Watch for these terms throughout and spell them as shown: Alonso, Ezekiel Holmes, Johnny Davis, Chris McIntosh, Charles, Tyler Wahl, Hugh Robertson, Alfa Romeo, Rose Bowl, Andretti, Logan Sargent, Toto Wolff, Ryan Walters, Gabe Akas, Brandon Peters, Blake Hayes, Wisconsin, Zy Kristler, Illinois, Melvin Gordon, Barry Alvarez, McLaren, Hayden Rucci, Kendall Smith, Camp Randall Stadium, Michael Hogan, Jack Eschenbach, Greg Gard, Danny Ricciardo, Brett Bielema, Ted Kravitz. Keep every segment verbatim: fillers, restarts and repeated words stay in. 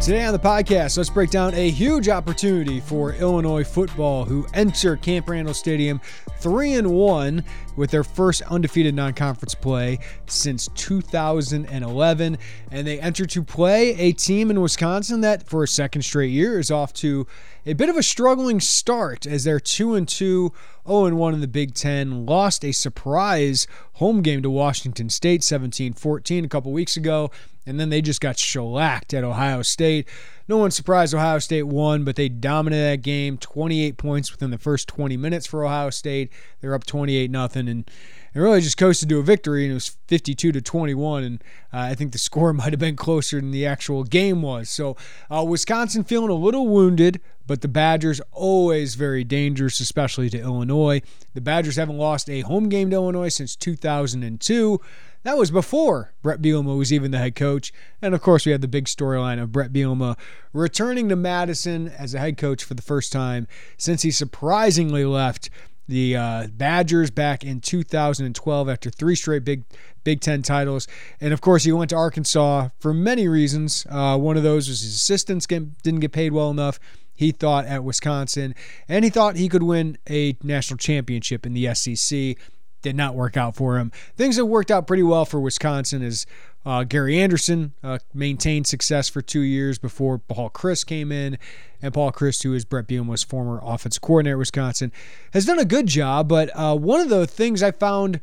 Today on the podcast, let's break down a huge opportunity for Illinois football, who enter Camp Randall Stadium three and one with their first undefeated non-conference play since two thousand eleven. And they enter to play a team in Wisconsin that for a second straight year is off to a bit of a struggling start, as they're two and two, oh and one in the Big Ten, lost a surprise home game to Washington State seventeen fourteen a couple weeks ago, and then they just got shellacked at Ohio State. No one's surprised Ohio State won, but they dominated that game, twenty-eight points within the first twenty minutes for Ohio State. They're up twenty-eight nothing, and it really just coasted to a victory, and it was fifty-two to twenty-one, and uh, I think the score might have been closer than the actual game was. So uh, Wisconsin feeling a little wounded, but the Badgers always very dangerous, especially to Illinois. The Badgers haven't lost a home game to Illinois since two thousand two. That was before Brett Bielema was even the head coach. And, of course, we had the big storyline of Brett Bielema returning to Madison as a head coach for the first time since he surprisingly left the uh, Badgers back in two thousand twelve after three straight Big Big Ten titles. And, of course, he went to Arkansas for many reasons. Uh, one of those was his assistants get, didn't get paid well enough, he thought, at Wisconsin. And he thought he could win a national championship in the S E C. Did not work out for him. Things that worked out pretty well for Wisconsin is uh, Gary Anderson uh, maintained success for two years before Paul Chryst came in. And Paul Chryst, who is Brett Bielema's former offensive coordinator at Wisconsin, has done a good job. But uh, one of the things I found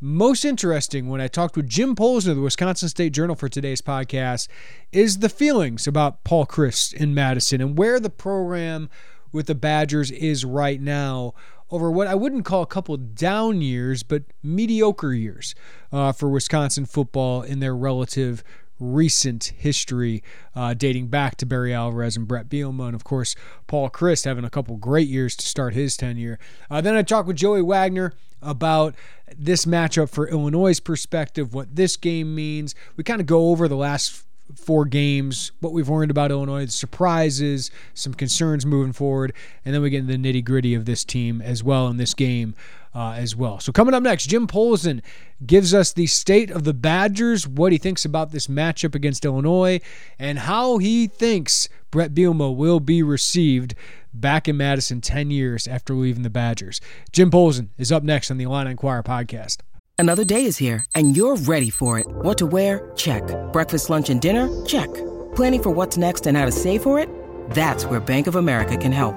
most interesting when I talked with Jim Polzin of the Wisconsin State Journal for today's podcast is the feelings about Paul Chryst in Madison and where the program with the Badgers is right now, over what I wouldn't call a couple down years, but mediocre years uh, for Wisconsin football in their relative recent history, uh, dating back to Barry Alvarez and Brett Bielema, and of course Paul Chryst having a couple great years to start his tenure. Uh, then I talked with Joey Wagner about this matchup for Illinois' perspective, what this game means. We kind of go over the last four games, what we've learned about Illinois, the surprises, some concerns moving forward, and then we get into the nitty-gritty of this team as well in this game uh, as well. So coming up next, Jim Polzin gives us the state of the Badgers, what he thinks about this matchup against Illinois, and how he thinks Brett Bielema will be received back in Madison ten years after leaving the Badgers. Jim Polzin is up next on the Illini Inquirer podcast. Another day is here, and you're ready for it. What to wear? Check. Breakfast, lunch, and dinner? Check. Planning for what's next and how to save for it? That's where Bank of America can help.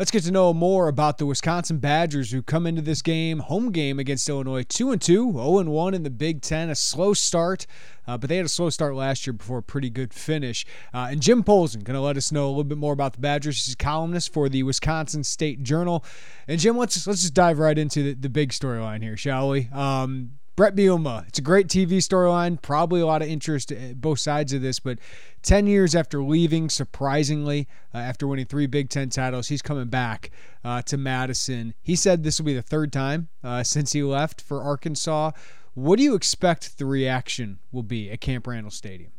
Let's get to know more about the Wisconsin Badgers, who come into this game, home game against Illinois, two and two, oh and one in the Big Ten, a slow start, uh, but they had a slow start last year before a pretty good finish. Uh, and Jim Polzin going to let us know a little bit more about the Badgers. He's a columnist for the Wisconsin State Journal. And Jim, let's, let's just dive right into the, the big storyline here, shall we? Um, Brett Bielema. It's a great T V storyline. Probably a lot of interest at both sides of this, but ten years after leaving, surprisingly, uh, after winning three Big Ten titles, he's coming back uh, to Madison. He said this will be the third time uh, since he left for Arkansas. What do you expect the reaction will be at Camp Randall Stadium?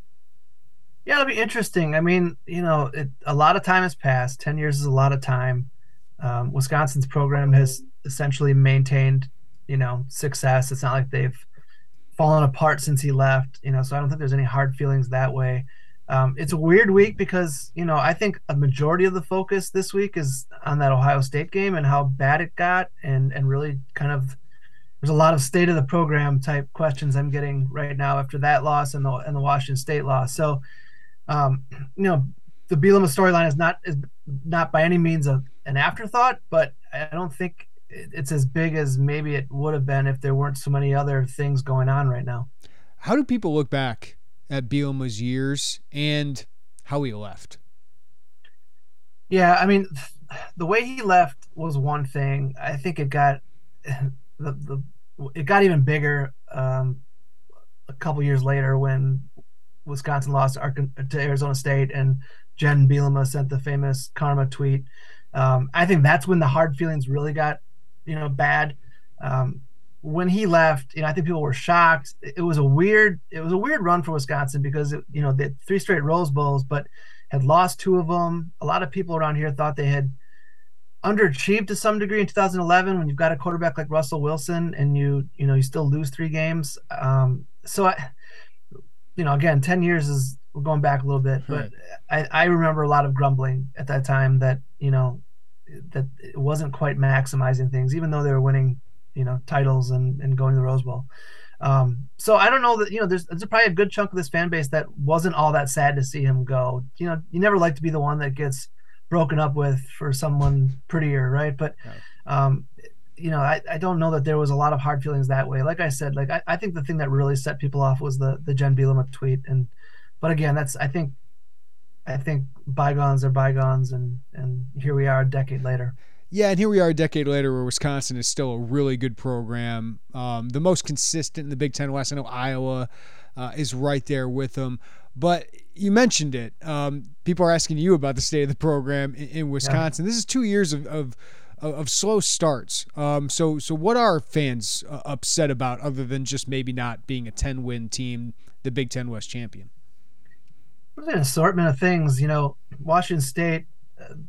Yeah, it'll be interesting. I mean, you know, it, a lot of time has passed. Ten years is a lot of time. Um, Wisconsin's program has essentially maintained, you know, success. It's not like they've fallen apart since he left, you know, so I don't think there's any hard feelings that way. Um, it's a weird week because, you know, I think a majority of the focus this week is on that Ohio State game and how bad it got, and, and really kind of there's a lot of state of the program type questions I'm getting right now after that loss and the and the Washington State loss. So, um, you know, the Bielema storyline is not is not by any means a an afterthought, but I don't think it's as big as maybe it would have been if there weren't so many other things going on right now. How do people look back at Bielema's years and how he left? Yeah, I mean, the way he left was one thing. I think it got the, the it got even bigger um, a couple years later when Wisconsin lost to Arizona State and Jen Bielema sent the famous karma tweet. Um, I think that's when the hard feelings really got, you know, bad. Um, when he left, you know, I think people were shocked. It was a weird, it was a weird run for Wisconsin because, it, you know, they had three straight Rose Bowls, but had lost two of them. A lot of people around here thought they had underachieved to some degree in two thousand eleven when you've got a quarterback like Russell Wilson and you, you know, you still lose three games. Um, so, I, you know, again, ten years is, we're going back a little bit, but right. I, I remember a lot of grumbling at that time that, you know, that it wasn't quite maximizing things, even though they were winning, you know, titles and, and going to the Rose Bowl. Um, so I don't know that, you know, there's, there's probably a good chunk of this fan base that wasn't all that sad to see him go. You know, you never like to be the one that gets broken up with for someone prettier, right? But, right. Um, you know, I, I don't know that there was a lot of hard feelings that way. Like I said, like I, I think the thing that really set people off was the, the Jen Bielema tweet. And, But again, that's I think, I think bygones are bygones, and, and here we are a decade later. Yeah, and here we are a decade later, where Wisconsin is still a really good program, um, the most consistent in the Big Ten West. I know Iowa uh, is right there with them. But you mentioned it. Um, people are asking you about the state of the program in, in Wisconsin. Yeah. This is two years of of, of slow starts. Um, so so what are fans uh, upset about, other than just maybe not being a ten-win team, the Big Ten West champion? There's an assortment of things, you know. Washington State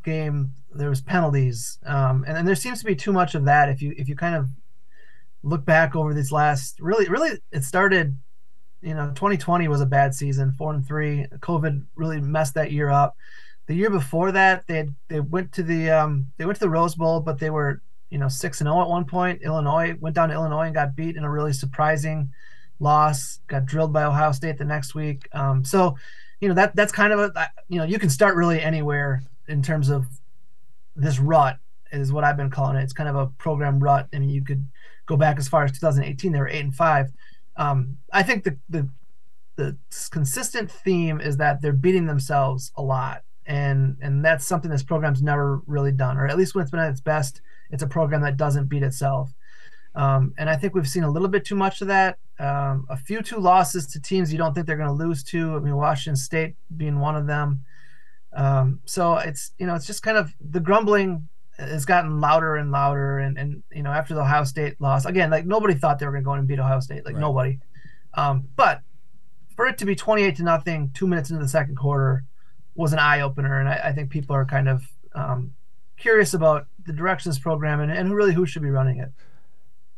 game, there was penalties, um, and, and there seems to be too much of that. If you if you kind of look back over these last, really, really, it started. You know, twenty twenty was a bad season, four and three. COVID really messed that year up. The year before that, they had, they went to the um, they went to the Rose Bowl, but they were, you know, six and zero at one point. Illinois went down to Illinois and got beat in a really surprising loss. Got drilled by Ohio State the next week. Um, so. You know, that that's kind of a, you know, you can start really anywhere in terms of this rut is what I've been calling it. It's kind of a program rut. I mean, you could go back as far as two thousand eighteen, they were eight and five. Um, I think the, the the consistent theme is that they're beating themselves a lot. And and that's something this program's never really done, or at least when it's been at its best, it's a program that doesn't beat itself. Um, and I think we've seen a little bit too much of that. Um, a few two losses to teams you don't think they're going to lose to. I mean, Washington State being one of them. Um, so it's, you know, it's just kind of the grumbling has gotten louder and louder. And, and you know, after the Ohio State loss, again, like nobody thought they were going to go in and beat Ohio State, like right. nobody. Um, but for it to be twenty-eight to nothing, two minutes into the second quarter was an eye opener. And I, I think people are kind of um, curious about the direction of this program and, and really who should be running it.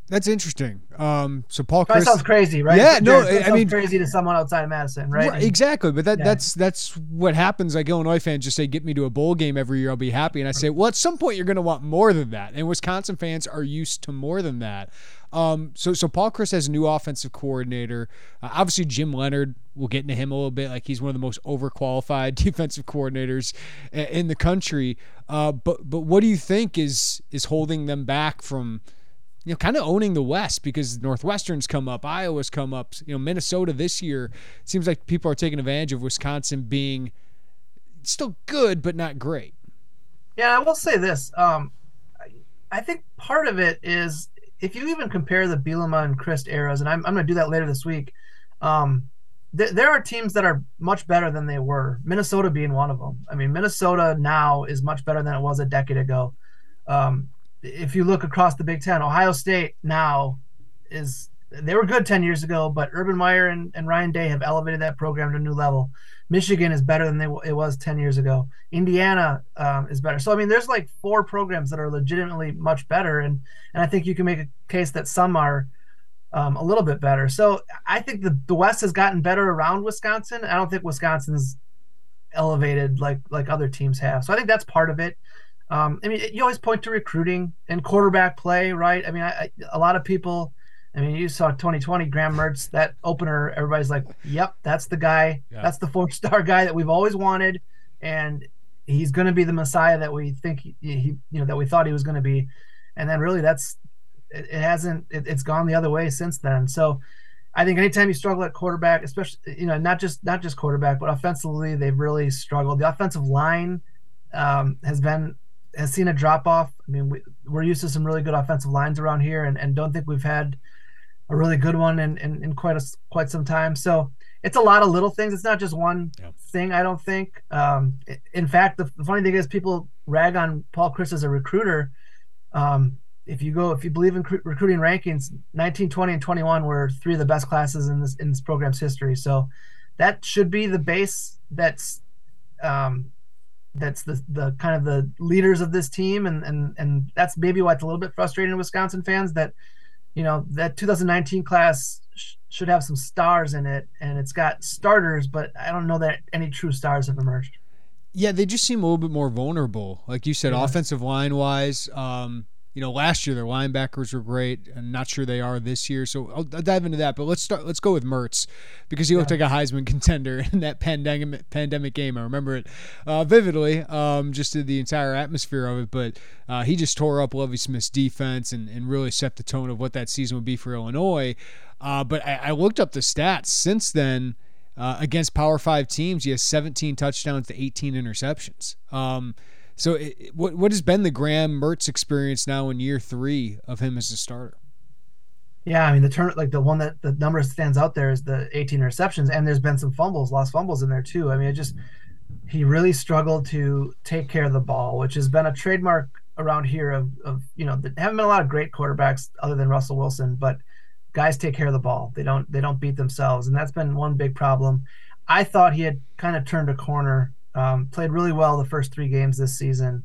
That's interesting. Um, so Paul Chryst sounds crazy, right? Yeah, no, I mean crazy to someone outside of Madison, right? right exactly, but that, yeah. that's that's what happens. Like Illinois fans just say, "Get me to a bowl game every year, I'll be happy." And I say, well, at some point you're going to want more than that. And Wisconsin fans are used to more than that. Um, so so Paul Chryst has a new offensive coordinator. Uh, obviously, Jim Leonhard. We'll get into him a little bit. Like he's one of the most overqualified defensive coordinators in the country. Uh, but but what do you think is is holding them back from? You know, kind of owning the West, because Northwestern's come up, Iowa's come up, you know, Minnesota this year. It seems like people are taking advantage of Wisconsin being still good, but not great. Yeah, I will say this. Um, I think part of it is if you even compare the Bielema and Chryst eras, and I'm, I'm going to do that later this week, um, th- there are teams that are much better than they were, Minnesota being one of them. I mean, Minnesota now is much better than it was a decade ago. Um, if you look across the Big Ten, Ohio State now is – they were good ten years ago, but Urban Meyer and, and Ryan Day have elevated that program to a new level. Michigan is better than they, it was ten years ago. Indiana um, is better. So, I mean, there's like four programs that are legitimately much better, and, and I think you can make a case that some are um, a little bit better. So I think the, the West has gotten better around Wisconsin. I don't think Wisconsin's elevated like like other teams have. So I think that's part of it. Um, I mean, you always point to recruiting and quarterback play, right? I mean, I, I, a lot of people – I mean, you saw twenty twenty, Graham Mertz, that opener, everybody's like, yep, that's the guy. Yeah. That's the four-star guy that we've always wanted, and he's going to be the messiah that we think he, he you know, that we thought he was going to be. And then really that's it, it hasn't it, it's gone the other way since then. So I think anytime you struggle at quarterback, especially, you know, not just not just quarterback, but offensively, they've really struggled. The offensive line um, has been has seen a drop-off. I mean, we, we're used to some really good offensive lines around here, and, and don't think we've had – a really good one in, in, in quite a, quite some time. So it's a lot of little things. It's not just one yeah. thing, I don't think. Um, in fact, the, the funny thing is people rag on Paul Chryst as a recruiter. Um, if you go, if you believe in cr- recruiting rankings, nineteen, twenty, and twenty-one were three of the best classes in this in this program's history. So that should be the base that's um, that's the, the kind of the leaders of this team. And, and, and that's maybe why it's a little bit frustrating to Wisconsin fans that, you know, that two thousand nineteen class sh- should have some stars in it, and it's got starters, but I don't know that any true stars have emerged. Yeah, they just seem a little bit more vulnerable. Like you said, yeah. offensive line-wise, um, you know, last year their linebackers were great. I'm not sure they are this year, so I'll, I'll dive into that. But let's start. Let's go with Mertz, because he looked yeah. like a Heisman contender in that pandemic pandemic game. I remember it uh, vividly, um, just the entire atmosphere of it, but – Uh, he just tore up Lovie Smith's defense and, and really set the tone of what that season would be for Illinois. Uh, but I, I looked up the stats since then uh, against Power Five teams. He has seventeen touchdowns to eighteen interceptions. Um, so it, what what has been the Graham Mertz experience now in year three of him as a starter? Yeah, I mean the turn like the one that the number stands out there is the eighteen interceptions, and there's been some fumbles, lost fumbles in there too. I mean, it just he really struggled to take care of the ball, which has been a trademark around here of, of you know, there haven't been a lot of great quarterbacks other than Russell Wilson, but guys take care of the ball. They don't, they don't beat themselves. And that's been one big problem. I thought he had kind of turned a corner, um, played really well the first three games this season,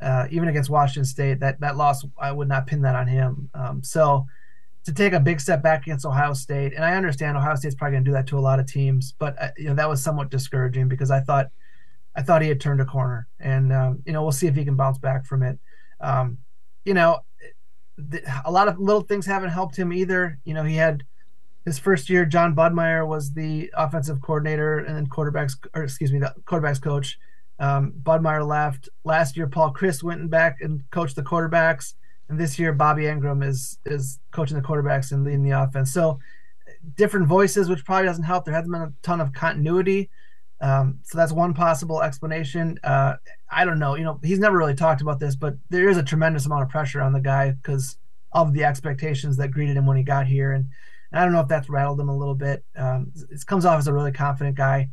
uh, even against Washington State. That, that loss, I would not pin that on him. Um, so to take a big step back against Ohio State, and I understand Ohio State's probably going to do that to a lot of teams, but uh, you know, that was somewhat discouraging because I thought, I thought he had turned a corner, and um, you know, we'll see if he can bounce back from it. Um, you know, th- a lot of little things haven't helped him either. You know, he had his first year. John Budmeier was the offensive coordinator and then quarterbacks, or excuse me, the quarterbacks coach. Um, Budmeier left last year. Paul Chryst went and back and coached the quarterbacks, and this year Bobby Engram is is coaching the quarterbacks and leading the offense. So different voices, which probably doesn't help. There hasn't been a ton of continuity. Um, so that's one possible explanation. Uh, I don't know. You know, he's never really talked about this, but there is a tremendous amount of pressure on the guy because of the expectations that greeted him when he got here. And, and I don't know if that's rattled him a little bit. Um, it comes off as a really confident guy.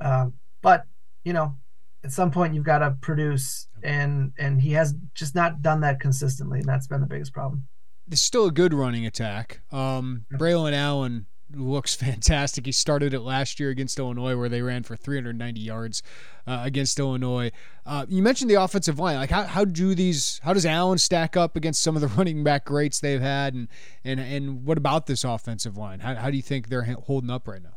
Um, but, you know, at some point you've got to produce, and, and he has just not done that consistently. And that's been the biggest problem. It's still a good running attack. Um, Braelon Allen looks fantastic. He started it last year against Illinois, where they ran for three hundred ninety yards uh, against Illinois. Uh, you mentioned the offensive line. Like, how, how do these? How does Allen stack up against some of the running back greats they've had, and and and what about this offensive line? How how do you think they're holding up right now?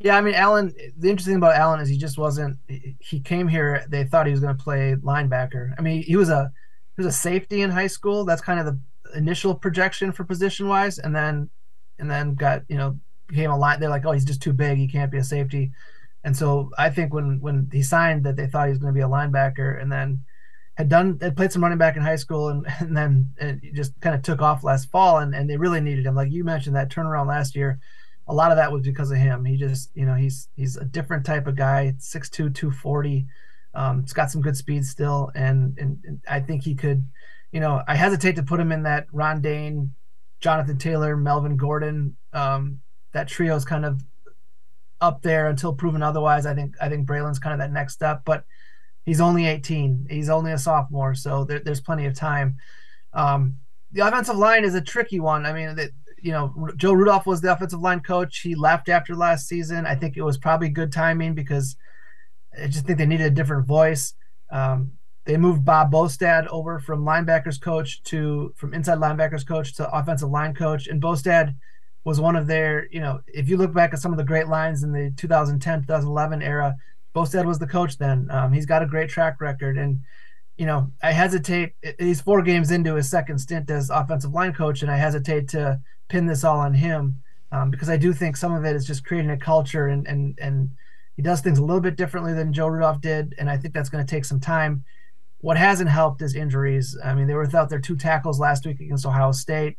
Yeah, I mean, Allen. The interesting thing about Allen is he just wasn't. He came here. They thought he was going to play linebacker. I mean, he was a he was a safety in high school. That's kind of the initial projection for position wise, and then. and then got, you know, became a line. They're like, oh, he's just too big. He can't be a safety. And so I think when, when he signed that, they thought he was going to be a linebacker, and then had done, had played some running back in high school, and, and then it just kind of took off last fall, and, and they really needed him. Like you mentioned, that turnaround last year, a lot of that was because of him. He just, you know, he's, he's a different type of guy. six two, two forty. Um, it's got some good speed still. And, and, and I think he could, you know, I hesitate to put him in that Ron Dane, Jonathan Taylor, Melvin Gordon. Um, that trio is kind of up there until proven otherwise. I think I think Braylon's kind of that next step, but he's only eighteen. He's only a sophomore, so there, there's plenty of time. Um, the offensive line is a tricky one. I mean, they, you know, Joe Rudolph was the offensive line coach. He left after last season. I think it was probably good timing because I just think they needed a different voice. Um, they moved Bob Bostad over from linebackers coach to from inside linebackers coach to offensive line coach, and Bostad was one of their, you know, if you look back at some of the great lines in the two thousand ten, two thousand eleven era, Bostad was the coach then. Um, he's got a great track record. And, you know, I hesitate, he's four games into his second stint as offensive line coach, and I hesitate to pin this all on him um, because I do think some of it is just creating a culture, and, and, and he does things a little bit differently than Joe Rudolph did. And I think that's going to take some time. What hasn't helped is injuries. I mean, they were without their two tackles last week against Ohio State.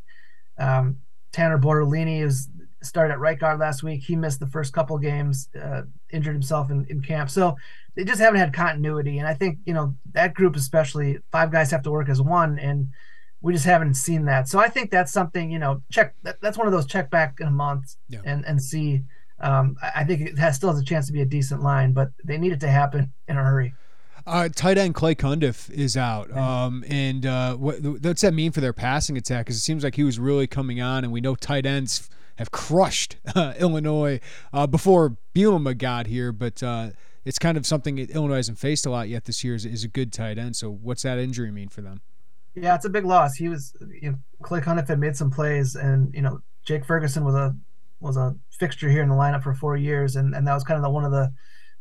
Um, Tanner Bordolini was started at right guard last week. He missed the first couple games, uh, injured himself in, in camp. So they just haven't had continuity. And I think, you know, that group especially, five guys have to work as one, and we just haven't seen that. So I think that's something, you know, check. That, that's one of those check back in a month yeah. and, and see. Um, I think it has, still has a chance to be a decent line, but they need it to happen in a hurry. Uh, tight end Clay Cundiff is out, um, and uh, what, what's that mean for their passing attack? Because it seems like he was really coming on, and we know tight ends have crushed uh, Illinois uh, before Bielema got here, but uh, it's kind of something that Illinois hasn't faced a lot yet this year is, is a good tight end. So what's that injury mean for them? Yeah, it's a big loss. He was you know, Clay Cundiff had made some plays, and you know Jake Ferguson was a was a fixture here in the lineup for four years, and, and that was kind of the, one of the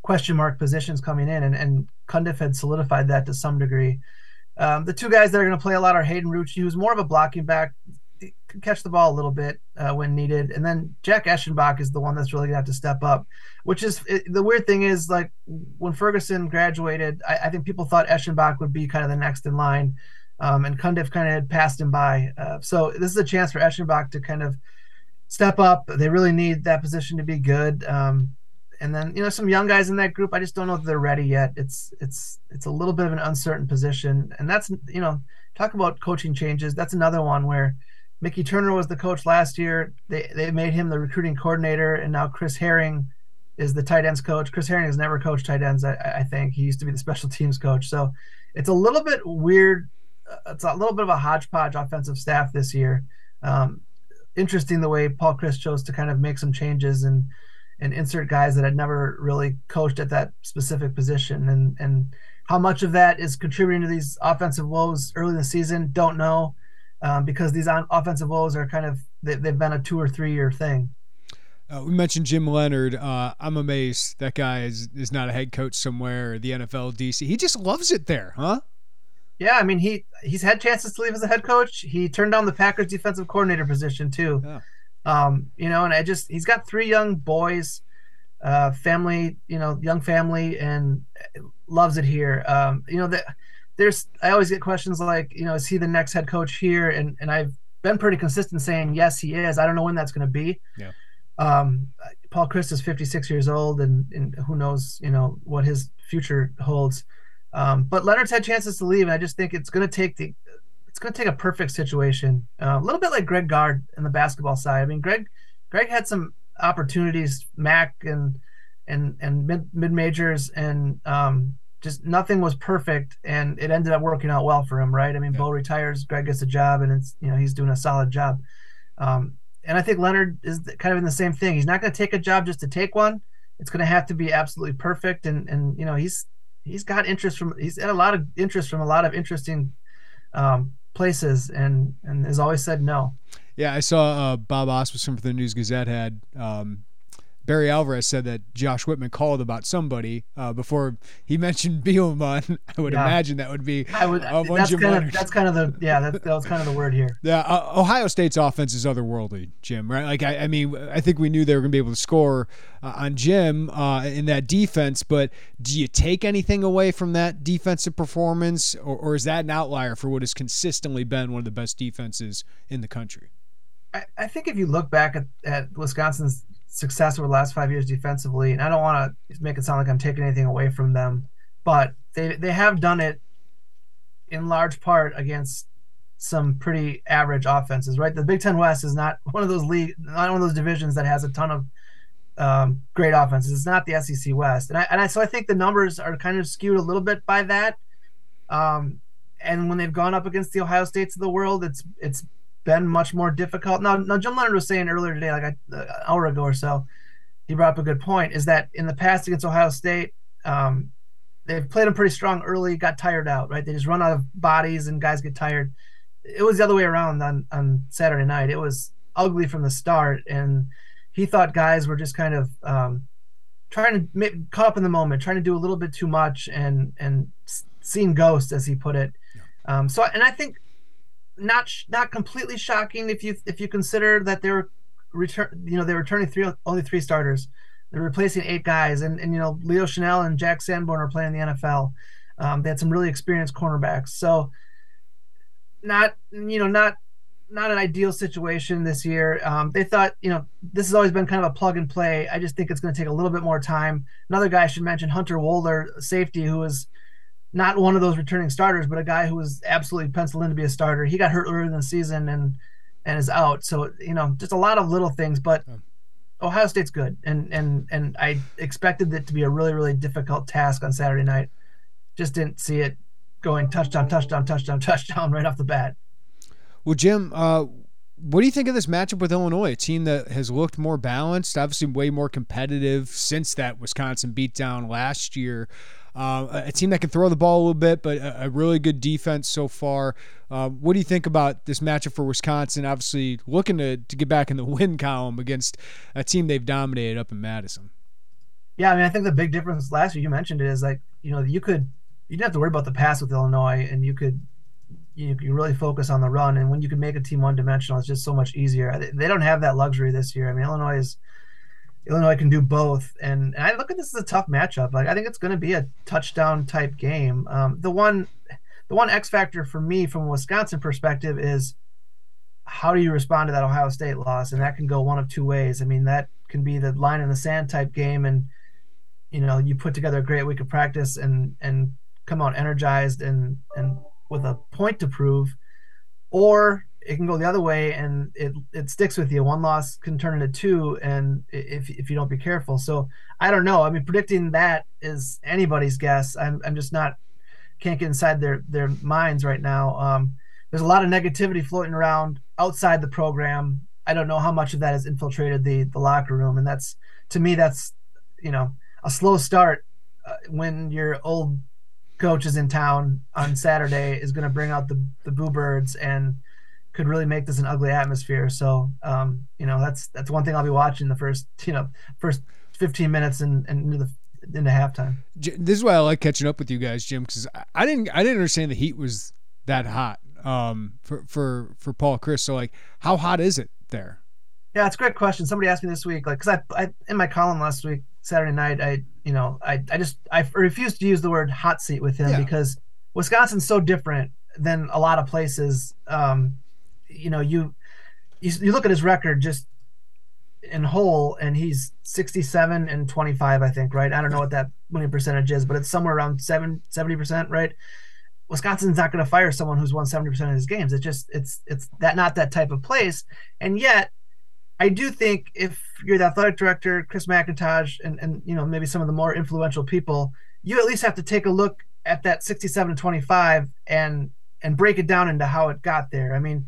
question mark positions coming in, and and Cundiff had solidified that to some degree. Um, the two guys that are going to play a lot are Hayden Rucci, who's more of a blocking back, he can catch the ball a little bit uh, when needed, and then Jack Eschenbach is the one that's really going to have to step up. Which is it, the weird thing is, like when Ferguson graduated, I, I think people thought Eschenbach would be kind of the next in line, um, and Cundiff kind of had passed him by. Uh, so this is a chance for Eschenbach to kind of step up. They really need that position to be good. Um, And then, you know, some young guys in that group, I just don't know if they're ready yet. It's it's it's a little bit of an uncertain position. And that's, you know, talk about coaching changes. That's another one where Mickey Turner was the coach last year. They they made him the recruiting coordinator, and now Chris Herring is the tight ends coach. Chris Herring has never coached tight ends, I, I think. He used to be the special teams coach. So it's a little bit weird. It's a little bit of a hodgepodge offensive staff this year. Um, interesting the way Paul Chryst chose to kind of make some changes and and insert guys that had never really coached at that specific position. And and how much of that is contributing to these offensive woes early in the season, don't know, um, because these on- offensive woes are kind of, they, they've been a two or three year thing. Uh, we mentioned Jim Leonhard. Uh, I'm amazed that guy is, is not a head coach somewhere, or the N F L D C. He just loves it there, huh? Yeah, I mean, he he's had chances to leave as a head coach. He turned down the Packers defensive coordinator position too. Yeah. Um, you know, and I just, he's got three young boys, uh, family, you know, young family, and loves it here. Um, you know, the, there's, I always get questions like, you know, is he the next head coach here? And, and I've been pretty consistent saying, yes, he is. I don't know when that's going to be. Yeah. Um, Paul Chryst is fifty-six years old, and, and who knows, you know, what his future holds. Um, but Leonhard's had chances to leave. And I just think it's going to take the, It's going to take a perfect situation, uh, a little bit like Greg Gard in the basketball side. I mean, Greg, Greg had some opportunities, M A C and and and mid mid majors, and um, just nothing was perfect, and it ended up working out well for him, right? I mean, yeah. Bo retires, Greg gets a job, and it's you know he's doing a solid job. Um, and I think Leonhard is kind of in the same thing. He's not going to take a job just to take one. It's going to have to be absolutely perfect, and and you know he's he's got interest from he's had a lot of interest from a lot of interesting. Um, places and and has always said no. Yeah, I saw uh, Bob Osmussen for the News Gazette had um, Barry Alvarez said that Josh Whitman called about somebody uh, before he mentioned Bielema. I would yeah. imagine that would be. I would. Uh, that's, kind of, that's kind of the yeah. That, that was kind of the word here. Yeah, uh, Ohio State's offense is otherworldly, Jim. Right? Like I, I mean, I think we knew they were going to be able to score uh, on Jim uh, in that defense. But do you take anything away from that defensive performance, or, or is that an outlier for what has consistently been one of the best defenses in the country? I, I think if you look back at, at Wisconsin's success over the last five years defensively, and I don't want to make it sound like I'm taking anything away from them, but they they have done it in large part against some pretty average offenses, right? The Big Ten West is not one of those league, not one of those divisions that has a ton of um, great offenses. It's not the S E C West, and I, and I, so I think the numbers are kind of skewed a little bit by that. Um, and when they've gone up against the Ohio States of the world, it's it's been much more difficult. Now, now Jim Leonhard was saying earlier today, like I, an hour ago or so, he brought up a good point: is that in the past against Ohio State, um, they've played them pretty strong early, got tired out, right? They just run out of bodies and guys get tired. It was the other way around on, on Saturday night. It was ugly from the start, and he thought guys were just kind of um, trying to make, caught up in the moment, trying to do a little bit too much, and and seeing ghosts, as he put it. Yeah. Um, so, and I think not not completely shocking if you if you consider that they were return, you know, they were returning three only three starters, they're replacing eight guys, and and you know Leo Chenal and Jack Sanborn are playing in the N F L. Um, they had some really experienced cornerbacks, so. Not you know not not an ideal situation this year. Um, they thought you know this has always been kind of a plug and play. I just think it's going to take a little bit more time. Another guy I should mention, Hunter Wohler, safety, who was not one of those returning starters, but a guy who was absolutely penciled in to be a starter. He got hurt earlier in the season and and is out. So you know just a lot of little things. But Ohio State's good, and and and I expected it to be a really really difficult task on Saturday night. Just didn't see it going touchdown, touchdown, touchdown, touchdown right off the bat. Well, Jim, uh, what do you think of this matchup with Illinois, a team that has looked more balanced, obviously way more competitive since that Wisconsin beatdown last year, uh, a team that can throw the ball a little bit, but a, a really good defense so far. Uh, what do you think about this matchup for Wisconsin, obviously looking to, to get back in the win column against a team they've dominated up in Madison? Yeah, I mean, I think the big difference last year, you mentioned it, is like, you know, you could – you didn't have to worry about the pass with Illinois, and you could you could really focus on the run. And when you can make a team one-dimensional, it's just so much easier. They don't have that luxury this year. I mean, Illinois is, Illinois can do both. And, and I look at this as a tough matchup. Like I think it's going to be a touchdown-type game. Um, the one the one X factor for me from a Wisconsin perspective is how do you respond to that Ohio State loss? And that can go one of two ways. I mean, that can be the line-in-the-sand type game, and you know, you put together a great week of practice and and come out energized and, and with a point to prove, or it can go the other way and it it sticks with you. One loss can turn into two, and if if you don't be careful. So I don't know. I mean, predicting that is anybody's guess. I'm I'm just not can't get inside their their minds right now. Um, there's a lot of negativity floating around outside the program. I don't know how much of that has infiltrated the the locker room, and that's to me that's you know a slow start uh, when your old coach is in town on Saturday is going to bring out the, the boo birds and could really make this an ugly atmosphere. So, um, you know, that's, that's one thing I'll be watching the first, you know, first fifteen minutes and, and into the, into halftime. This is why I like catching up with you guys, Jim, cause I didn't, I didn't understand the heat was that hot, um, for, for, for Paul Chryst. So like, how hot is it there? Yeah, it's a great question. Somebody asked me this week, like, cause I, I, in my column last week, Saturday night, I, you know, I, I just, I refuse to use the word hot seat with him yeah. because Wisconsin's so different than a lot of places. Um, you know, you, you, you look at his record just in whole, and he's sixty-seven and twenty-five, I think, right? I don't know what that winning percentage is, but it's somewhere around seven, seventy percent, right? Wisconsin's not going to fire someone who's won seventy percent of his games. It's just, it's, it's that, not that type of place. And yet, I do think if you're the athletic director, Chris McIntosh, and, and you know maybe some of the more influential people, you at least have to take a look at that sixty-seven to twenty-five and and break it down into how it got there. I mean,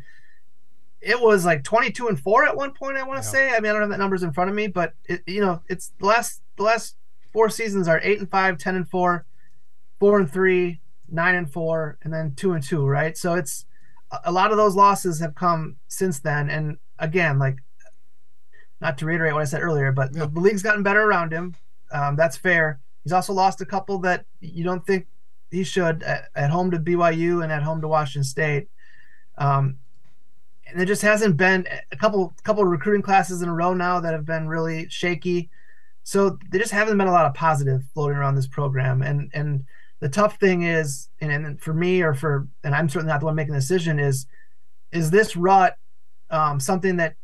it was like twenty-two and four at one point. I want to yeah. say. I mean, I don't have that numbers in front of me, but it, you know, it's the last the last four seasons are eight and five, ten and four, four and three, nine and four, and then two and two. Right. So it's a lot of those losses have come since then. And again, like. Not to reiterate what I said earlier, but yeah. the league's gotten better around him. Um, that's fair. He's also lost a couple that you don't think he should at, at home to B Y U and at home to Washington State. Um, and there just hasn't been a couple couple of recruiting classes in a row now that have been really shaky. So there just haven't been a lot of positive floating around this program. And and the tough thing is, and, and for me or for, and I'm certainly not the one making the decision, is is this rut um, something that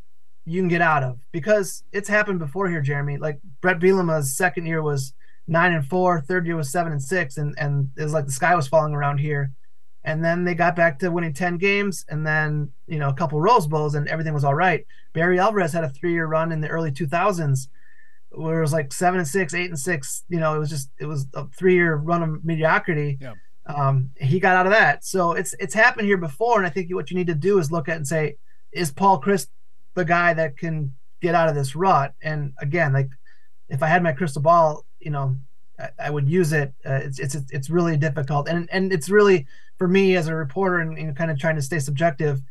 you can get out of, because it's happened before here, Jeremy. Like Brett Bielema's second year was nine and four, third year was seven and six, and and it was like the sky was falling around here. And then they got back to winning ten games, and then, you know, a couple Rose Bowls, and everything was all right. Barry Alvarez had a three-year run in the early two thousands where it was like seven and six, eight and six. You know, it was just it was a three-year run of mediocrity. Yeah. Um, he got out of that. So it's it's happened here before, and I think what you need to do is look at and say, is Paul Chryst the guy that can get out of this rut? And again, like if I had my crystal ball, you know, I, I would use it. Uh, it's it's it's really difficult, and and it's really, for me as a reporter and, and kind of trying to stay subjective,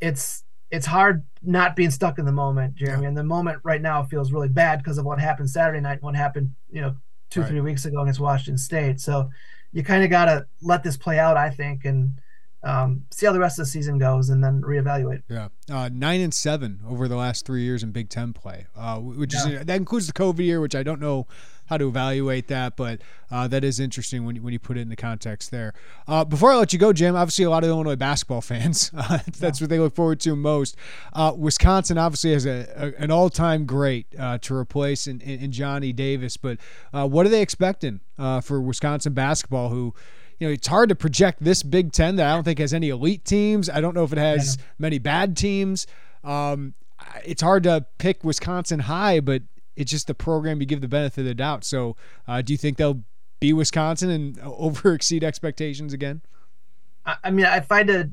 it's it's hard not being stuck in the moment, Jeremy. Yeah. And the moment right now feels really bad because of what happened Saturday night and what happened, you know, two, right. three weeks ago against Washington State. So you kind of got to let this play out, I think, and um, see how the rest of the season goes and then reevaluate. Yeah. Uh, nine and seven over the last three years in Big Ten play, uh, which yeah. is, that includes the COVID year, which I don't know how to evaluate that, but uh, that is interesting when you, when you put it in the context there. Uh, before I let you go, Jim, obviously a lot of Illinois basketball fans, uh, that's yeah. what they look forward to most. Uh, Wisconsin obviously has a, a, an all-time great uh, to replace in, in, in Johnny Davis, but uh, what are they expecting uh, for Wisconsin basketball, who, you know, it's hard to project this Big Ten that I don't think has any elite teams. I don't know if it has many bad teams. Um, it's hard to pick Wisconsin high, but it's just the program you give the benefit of the doubt. So uh, do you think they'll be Wisconsin and over exceed expectations again? I mean, if I had to,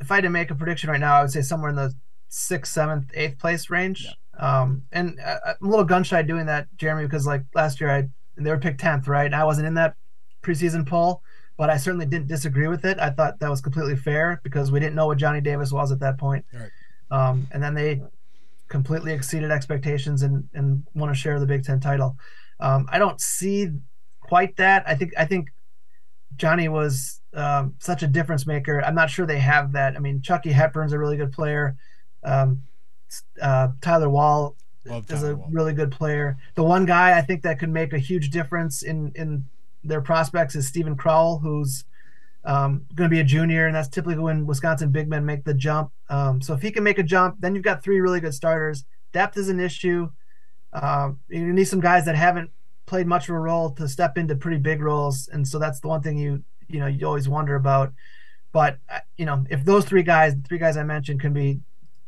if I had to make a prediction right now, I would say somewhere in the sixth, seventh, eighth place range. Yeah. Um, and I'm a little gun shy doing that, Jeremy, because like last year I they were picked tenth, right? And I wasn't in that preseason poll, but I certainly didn't disagree with it. I thought that was completely fair because we didn't know what Johnny Davis was at that point. Right. Um, and then they completely exceeded expectations and, and won a share of the Big Ten title. Um, I don't see quite that. I think I think Johnny was um, such a difference maker. I'm not sure they have that. I mean, Chucky Hepburn's a really good player. Um, uh, Tyler Wall Love is Tyler a Wall. really good player. The one guy I think that could make a huge difference in, in their prospects is Stephen Crowell, who's um, going to be a junior, and that's typically when Wisconsin big men make the jump. Um, so if he can make a jump, then you've got three really good starters. Depth is an issue. Uh, you need some guys that haven't played much of a role to step into pretty big roles, and so that's the one thing you you know you always wonder about. But you know, if those three guys, the three guys I mentioned, can be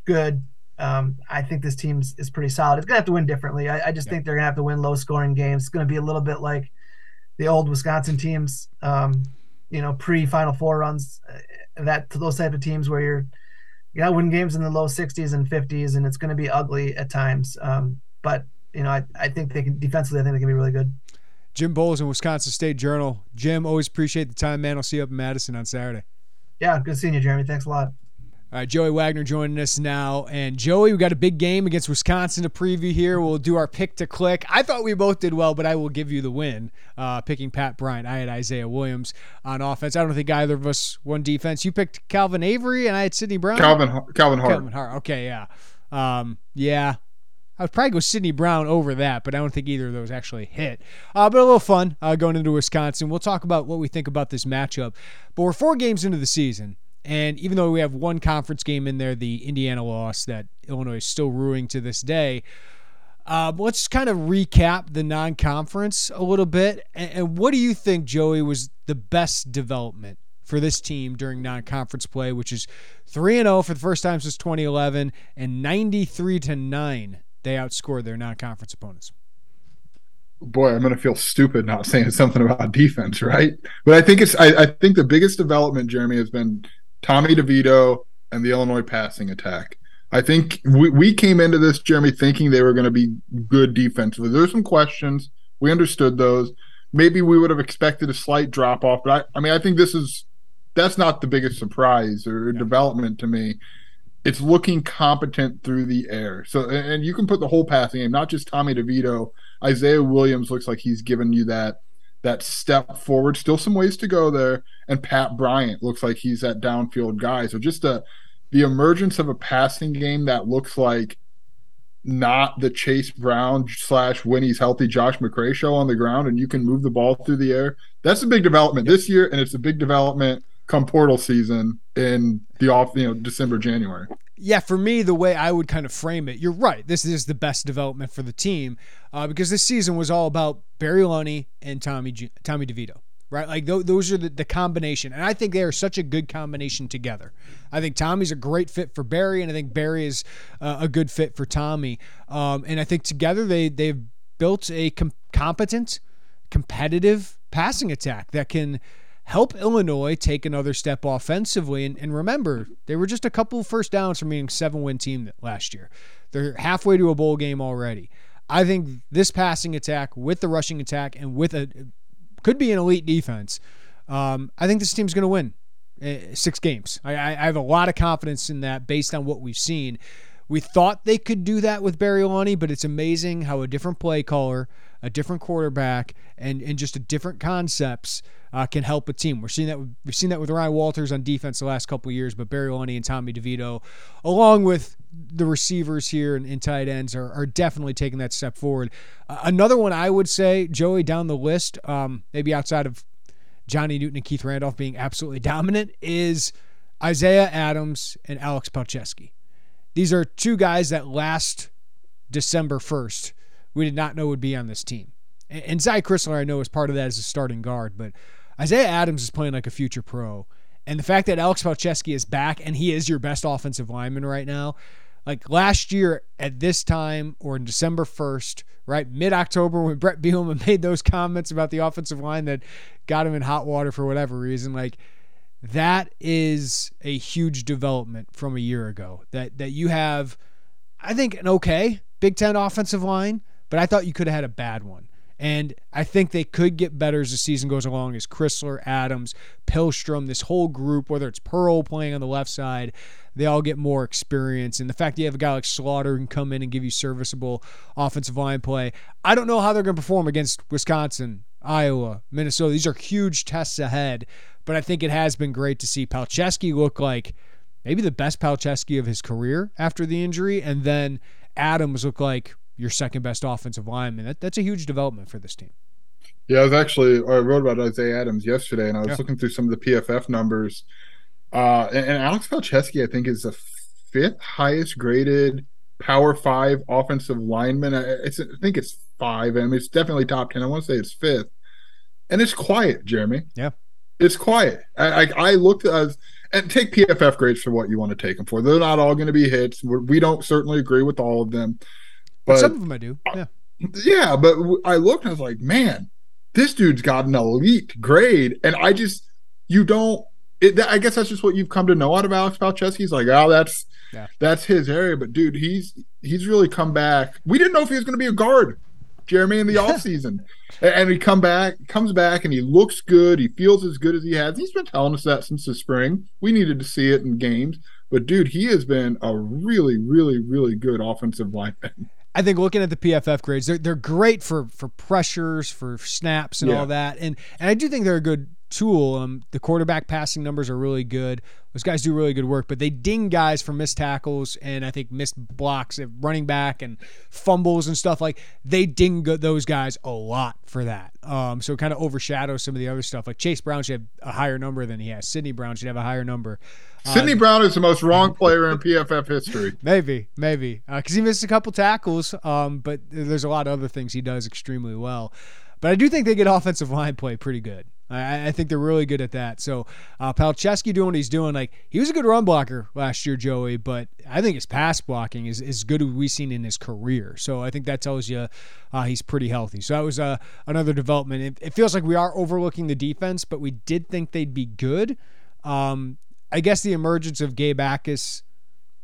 good, um, I think this team is pretty solid. It's going to have to win differently. I, I just yeah. think they're going to have to win low-scoring games. It's going to be a little bit like the old Wisconsin teams, um, you know, pre-Final Four runs, that to those type of teams where you're, you know, win games in the low sixties and fifties, and it's going to be ugly at times. Um, but, you know, I, I think they can defensively, I think they can be really good. Jim Polzin, Wisconsin State Journal. Jim, always appreciate the time, man. I'll see you up in Madison on Saturday. Yeah, good seeing you, Jeremy. Thanks a lot. All right, Joey Wagner joining us now. And, Joey, we got a big game against Wisconsin to preview here. We'll do our pick to click. I thought we both did well, but I will give you the win, uh, picking Pat Bryant. I had Isaiah Williams on offense. I don't think either of us won defense. You picked Calvin Avery, and I had Sydney Brown. Calvin Calvin Hart. Calvin Hart. Okay, yeah. Um, yeah. I would probably go Sydney Brown over that, but I don't think either of those actually hit. Uh, but a little fun uh, going into Wisconsin. We'll talk about what we think about this matchup. But we're four games into the season. And even though we have one conference game in there, the Indiana loss that Illinois is still ruining to this day, uh, let's kind of recap the non-conference a little bit. And, and what do you think, Joey, was the best development for this team during non-conference play, which is three and oh for the first time since twenty eleven, and ninety-three to nine they outscored their non-conference opponents? Boy, I'm going to feel stupid not saying something about defense, right? But I think it's I, I think the biggest development, Jeremy, has been Tommy DeVito and the Illinois passing attack. I think we, we came into this, Jeremy, thinking they were going to be good defensively. There were some questions. We understood those. Maybe we would have expected a slight drop-off. But, I, I mean, I think this is – that's not the biggest surprise or yeah. development to me. It's looking competent through the air. So, and you can put the whole passing game, not just Tommy DeVito. Isaiah Williams looks like he's given you that – that step forward, still some ways to go there, and Pat Bryant looks like he's that downfield guy. So just the the emergence of a passing game that looks like not the Chase Brown slash when he's healthy Josh McCray show on the ground, and you can move the ball through the air. That's a big development this year, and it's a big development come portal season in the off, you know, December, January. Yeah, for me, the way I would kind of frame it, you're right. This is the best development for the team uh, because this season was all about Barry Lunny and Tommy G- Tommy DeVito. right? Like th- those are the, the combination. And I think they are such a good combination together. I think Tommy's a great fit for Barry, and I think Barry is uh, a good fit for Tommy. Um, and I think together they, they've built a com- competent, competitive passing attack that can help Illinois take another step offensively. And, and remember, they were just a couple first downs from being a seven-win team last year. They're halfway to a bowl game already. I think this passing attack with the rushing attack and with a could be an elite defense. Um, I think this team's going to win uh, six games. I, I, I have a lot of confidence in that based on what we've seen. We thought they could do that with Braelon, but it's amazing how a different play caller, a different quarterback, and and just a different concepts uh, can help a team. We're seeing that we've seen that with Ryan Walters on defense the last couple of years, but Braelon and Tommy DeVito, along with the receivers here and, and tight ends, are, are definitely taking that step forward. Uh, another one I would say, Joey, down the list, um, maybe outside of Johnny Newton and Keith Randolph being absolutely dominant, is Isaiah Adams and Alex Palczewski. These are two guys that last December first we did not know would be on this team. And Zy Kristler, I know, is part of that as a starting guard, but Isaiah Adams is playing like a future pro. And the fact that Alex Palczewski is back and he is your best offensive lineman right now, like last year at this time or in December first, right, mid-October when Brett Bielema made those comments about the offensive line that got him in hot water for whatever reason, like that is a huge development from a year ago. That that you have, I think, an okay Big Ten offensive line, but I thought you could have had a bad one. And I think they could get better as the season goes along as Kristler, Adams, Pilstrom, this whole group, whether it's Pearl playing on the left side, they all get more experience. And the fact that you have a guy like Slaughter who can come in and give you serviceable offensive line play, I don't know how they're going to perform against Wisconsin, Iowa, Minnesota. These are huge tests ahead, but I think it has been great to see Palczewski look like maybe the best Palczewski of his career after the injury, and then Adams look like your second best offensive lineman. That, that's a huge development for this team. Yeah, I was actually I wrote about Isaiah Adams yesterday, and I was yeah. looking through some of the P F F numbers. Uh, and, and Alex Palczewski, I think, is the fifth highest graded Power Five offensive lineman. I, it's, I think it's five. I mean, it's definitely top ten. I want to say it's fifth, and it's quiet, Jeremy. Yeah, it's quiet. I I, I looked at us and take P F F grades for what you want to take them for. They're not all going to be hits. We're, we don't certainly agree with all of them, but, but some of them I do. Yeah, I, yeah. But I looked and I was like, man, this dude's got an elite grade, and I just you don't. It, I guess that's just what you've come to know out of Alex Palczewski. He's like, oh, that's yeah. that's his area. But, dude, he's he's really come back. We didn't know if he was going to be a guard, Jeremy, in the offseason. And he come back, comes back, and he looks good. He feels as good as he has. He's been telling us that since the spring. We needed to see it in games. But, dude, he has been a really, really, really good offensive lineman. I think looking at the P F F grades, they're, they're great for, for pressures, for snaps and yeah. all that. And, and I do think they're a good – tool. Um, the quarterback passing numbers are really good. Those guys do really good work, but they ding guys for missed tackles and I think missed blocks at running back and fumbles and stuff. Like they ding those guys a lot for that. Um, so it kind of overshadows some of the other stuff. Like Chase Brown should have a higher number than he has. Sydney Brown should have a higher number. Sydney um, Brown is the most wrong player in P F F history. Maybe, maybe. Uh, cause he missed a couple tackles. Um, but there's a lot of other things he does extremely well, but I do think they get offensive line play pretty good. I think they're really good at that. So uh, Palczewski doing what he's doing. Like he was a good run blocker last year, Joey, but I think his pass blocking is as good as we've seen in his career. So I think that tells you uh, he's pretty healthy. So that was uh, another development. It, it feels like we are overlooking the defense, but we did think they'd be good. Um, I guess the emergence of Gabe Akas,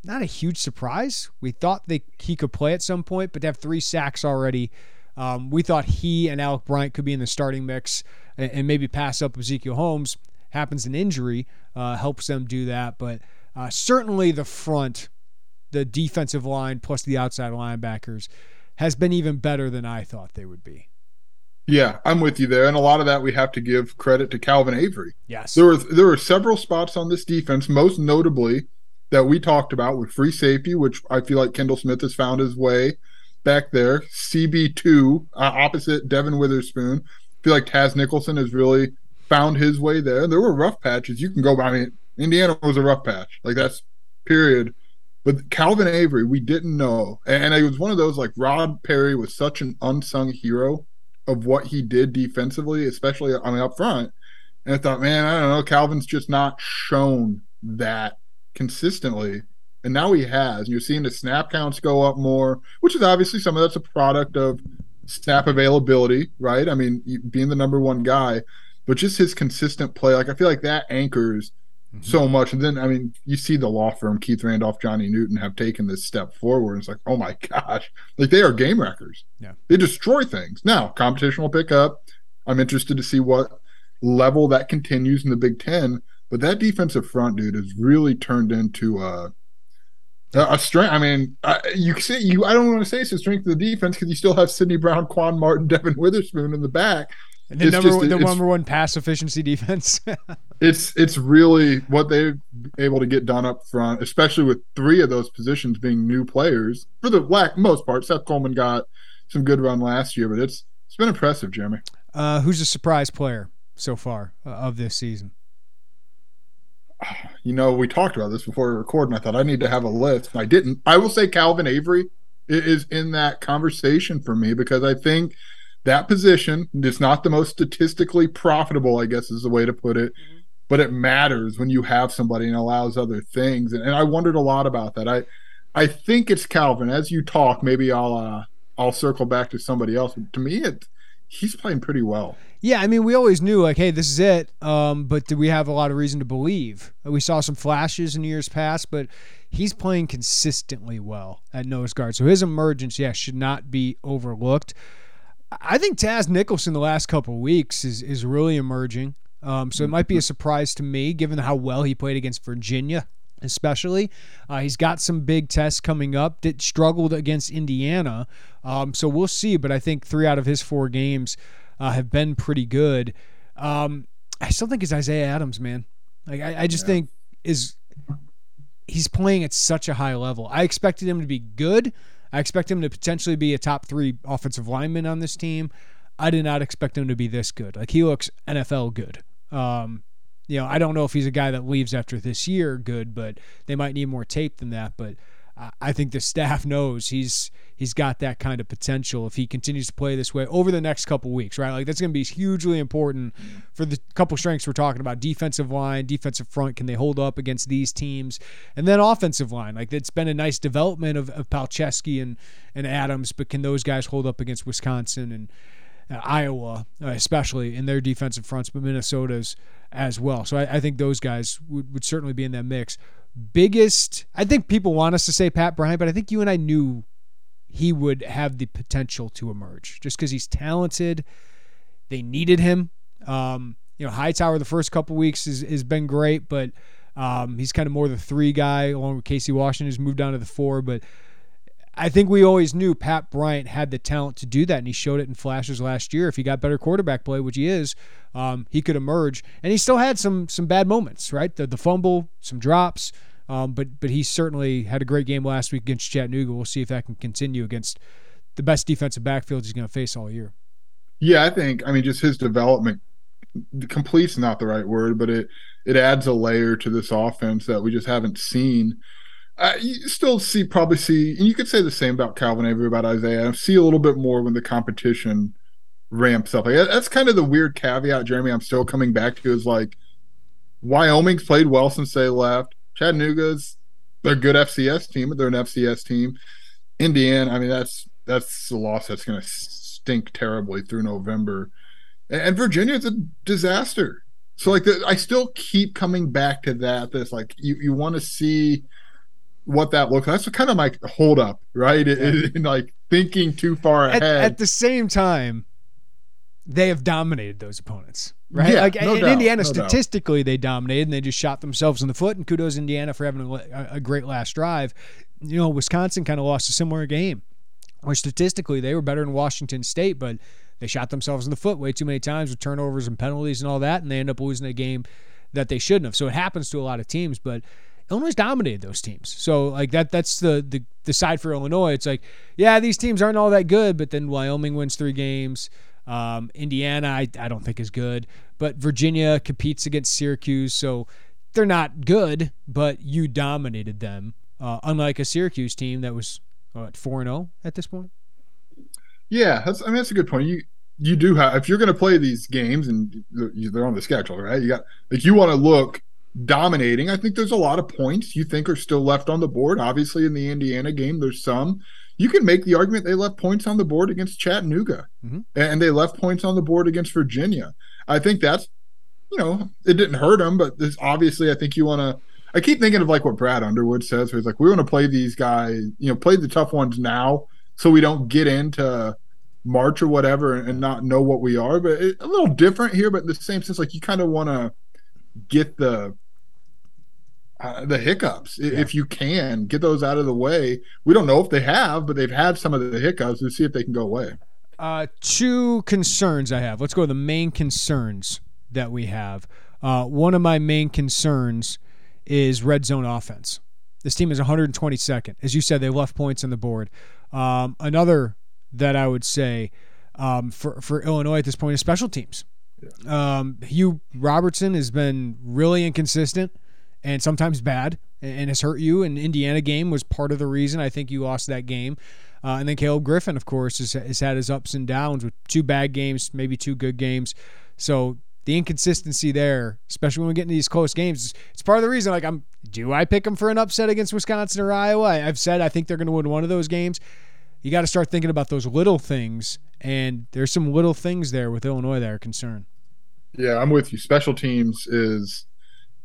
not a huge surprise. We thought they, he could play at some point, but to have three sacks already, um, we thought he and Alec Bryant could be in the starting mix and maybe pass up Ezekiel Holmes. Happens an injury, uh, helps them do that. But uh, certainly the front, the defensive line plus the outside linebackers has been even better than I thought they would be. Yeah, I'm with you there. And a lot of that we have to give credit to Calvin Avery. Yes. There were, there were several spots on this defense, most notably that we talked about with free safety, which I feel like Kendall Smith has found his way back there. C B two, uh, opposite Devon Witherspoon. I feel like Taz Nicholson has really found his way there. There were rough patches. You can go by. I mean, Indiana was a rough patch. Like, that's period. But Calvin Avery, we didn't know. And it was one of those, like, Rod Perry was such an unsung hero of what he did defensively, especially, I mean, up front. And I thought, man, I don't know, Calvin's just not shown that consistently. And now he has. And you're seeing the snap counts go up more, which is obviously some of that's a product of snap availability, right? I mean, being the number one guy, but just his consistent play. Like, I feel like that anchors mm-hmm. so much. And then, I mean, you see the law firm, Keith Randolph, Johnny Newton, have taken this step forward. It's like, oh my gosh. Like, they are game wreckers. Yeah. They destroy things. Now, competition will pick up. I'm interested to see what level that continues in the Big Ten. But that defensive front, dude, has really turned into a. A strength. I mean, I, you see, you. I don't want to say it's the strength of the defense because you still have Sydney Brown, Quan Martin, Devon Witherspoon in the back. And the number, just, the number one pass efficiency defense. it's it's really what they're able to get done up front, especially with three of those positions being new players for the lack, most part. Seth Coleman got some good run last year, but it's it's been impressive, Jeremy. Uh, who's a surprise player so far uh, of this season? You know, we talked about this before we recorded, and I thought I need to have a list. I didn't. I will say Calvin Avery is in that conversation for me because I think that position is not the most statistically profitable, I guess is the way to put it, mm-hmm. but it matters when you have somebody and allows other things. And, and I wondered a lot about that. I I think it's Calvin. As you talk, maybe I'll uh, I'll circle back to somebody else. But to me, it's he's playing pretty well. Yeah, I mean, we always knew, like, hey, this is it, um, but do we have a lot of reason to believe? We saw some flashes in years past, but he's playing consistently well at nose guard. So his emergence, yeah, should not be overlooked. I think Taz Nicholson the last couple of weeks is is really emerging, um, so it might be a surprise to me, given how well he played against Virginia, especially. Uh, he's got some big tests coming up that struggled against Indiana, um, so we'll see, but I think three out of his four games uh, have been pretty good. Um, I still think it's Isaiah Adams, man. Like I, I just yeah. think is he's playing at such a high level. I expected him to be good. I expect him to potentially be a top three offensive lineman on this team. I did not expect him to be this good. Like, he looks N F L good. Um, you know, I don't know if he's a guy that leaves after this year good, but they might need more tape than that. But I think the staff knows he's he's got that kind of potential if he continues to play this way over the next couple weeks, right? Like, that's going to be hugely important for the couple strengths we're talking about: defensive line, defensive front. Can they hold up against these teams? And then offensive line. Like, it's been a nice development of, of Palczewski and and Adams, but can those guys hold up against Wisconsin and uh, Iowa, uh, especially in their defensive fronts, but Minnesota's as well? So I, I think those guys would, would certainly be in that mix. Biggest, I think people want us to say Pat Bryant, but I think you and I knew he would have the potential to emerge just because he's talented. They needed him. Um, you know, Hightower the first couple weeks has, has been great, but um, he's kind of more the three guy along with Casey Washington, who's moved down to the four. But I think we always knew Pat Bryant had the talent to do that, and he showed it in flashes last year. If he got better quarterback play, which he is, um, he could emerge. And he still had some some bad moments, right? The, the fumble, some drops. Um, but but he certainly had a great game last week against Chattanooga. We'll see if that can continue against the best defensive backfield he's going to face all year. Yeah, I think, I mean, just his development, complete's not the right word, but it, it adds a layer to this offense that we just haven't seen. Uh, you still see, probably see, and you could say the same about Calvin Avery, about Isaiah. I see a little bit more when the competition ramps up. Like, that's kind of the weird caveat, Jeremy, I'm still coming back to, is like, Wyoming's played well since they left. Chattanooga's, they're a good F C S team, but they're an F C S team. Indiana, I mean, that's that's a loss that's going to stink terribly through November. And, and Virginia's a disaster. So, like, the, I still keep coming back to that. This, like, you, you want to see what that looks like. That's kind of my hold up, right? It, it, it, like, thinking too far ahead. At, at the same time, they have dominated those opponents, right? Yeah, like no in doubt, Indiana, no statistically, doubt. They dominated, and they just shot themselves in the foot. And kudos Indiana for having a, a great last drive. You know, Wisconsin kind of lost a similar game, where statistically they were better than Washington State, but they shot themselves in the foot way too many times with turnovers and penalties and all that, and they end up losing a game that they shouldn't have. So it happens to a lot of teams, but Illinois dominated those teams. So, like, that that's the, the the side for Illinois. It's like, yeah, these teams aren't all that good, but then Wyoming wins three games. Um, Indiana, I, I don't think is good. But Virginia competes against Syracuse, so they're not good, but you dominated them, uh, unlike a Syracuse team that was, what, four and oh at this point? Yeah, that's, I mean, that's a good point. You you do have, if you're going to play these games and they're on the schedule, right? You got, like, you want to look dominating. I think there's a lot of points you think are still left on the board. Obviously, in the Indiana game, there's some. You can make the argument they left points on the board against Chattanooga, mm-hmm. and they left points on the board against Virginia. I think that's, you know, it didn't hurt them, but this, obviously I think you want to – I keep thinking of like what Brad Underwood says, where he's like, we want to play these guys, you know, play the tough ones now so we don't get into March or whatever and, and not know what we are. But it, a little different here, but in the same sense, like you kind of want to get the – Uh, the hiccups, yeah. if you can get those out of the way. We don't know if they have, but they've had some of the hiccups. We'll see if they can go away. Uh, two concerns I have. Let's go to the main concerns that we have. Uh, one of my main concerns is red zone offense. This team is one hundred twenty-second. As you said, they left points on the board. Um, another that I would say um, for, for Illinois at this point is special teams. Yeah. Um, Hugh Robertson has been really inconsistent. And sometimes bad, and has hurt you. And the Indiana game was part of the reason I think you lost that game. Uh, and then Caleb Griffin, of course, has, has had his ups and downs with two bad games, maybe two good games. So the inconsistency there, especially when we get into these close games, it's part of the reason. Like, I'm, do I pick them for an upset against Wisconsin or Iowa? I, I've said I think they're going to win one of those games. You got to start thinking about those little things, and there's some little things there with Illinois that are concerned. Yeah, I'm with you. Special teams is.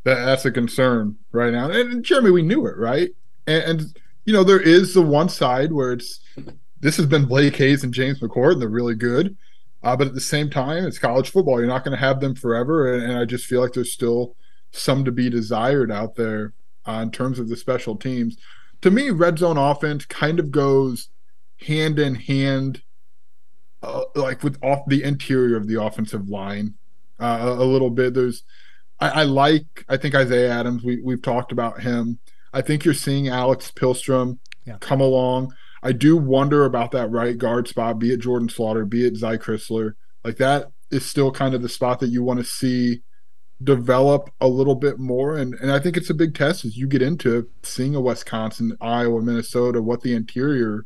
That's a concern right now. And, Jeremy, we knew it, right? And, and, you know, there is the one side where it's – this has been Blake Hayes and James McCord, and they're really good. Uh, but at the same time, it's college football. You're not going to have them forever, and, and I just feel like there's still some to be desired out there uh, in terms of the special teams. To me, red zone offense kind of goes hand in hand, uh, like with off the interior of the offensive line uh, a, a little bit. There's – I like, I think Isaiah Adams, we, we've talked about him. I think you're seeing Alex Pilstrom yeah. come along. I do wonder about that right guard spot, be it Jordan Slaughter, be it Zy Chrysler. Like, that is still kind of the spot that you want to see develop a little bit more. And, and I think it's a big test as you get into seeing a Wisconsin, Iowa, Minnesota, what the interior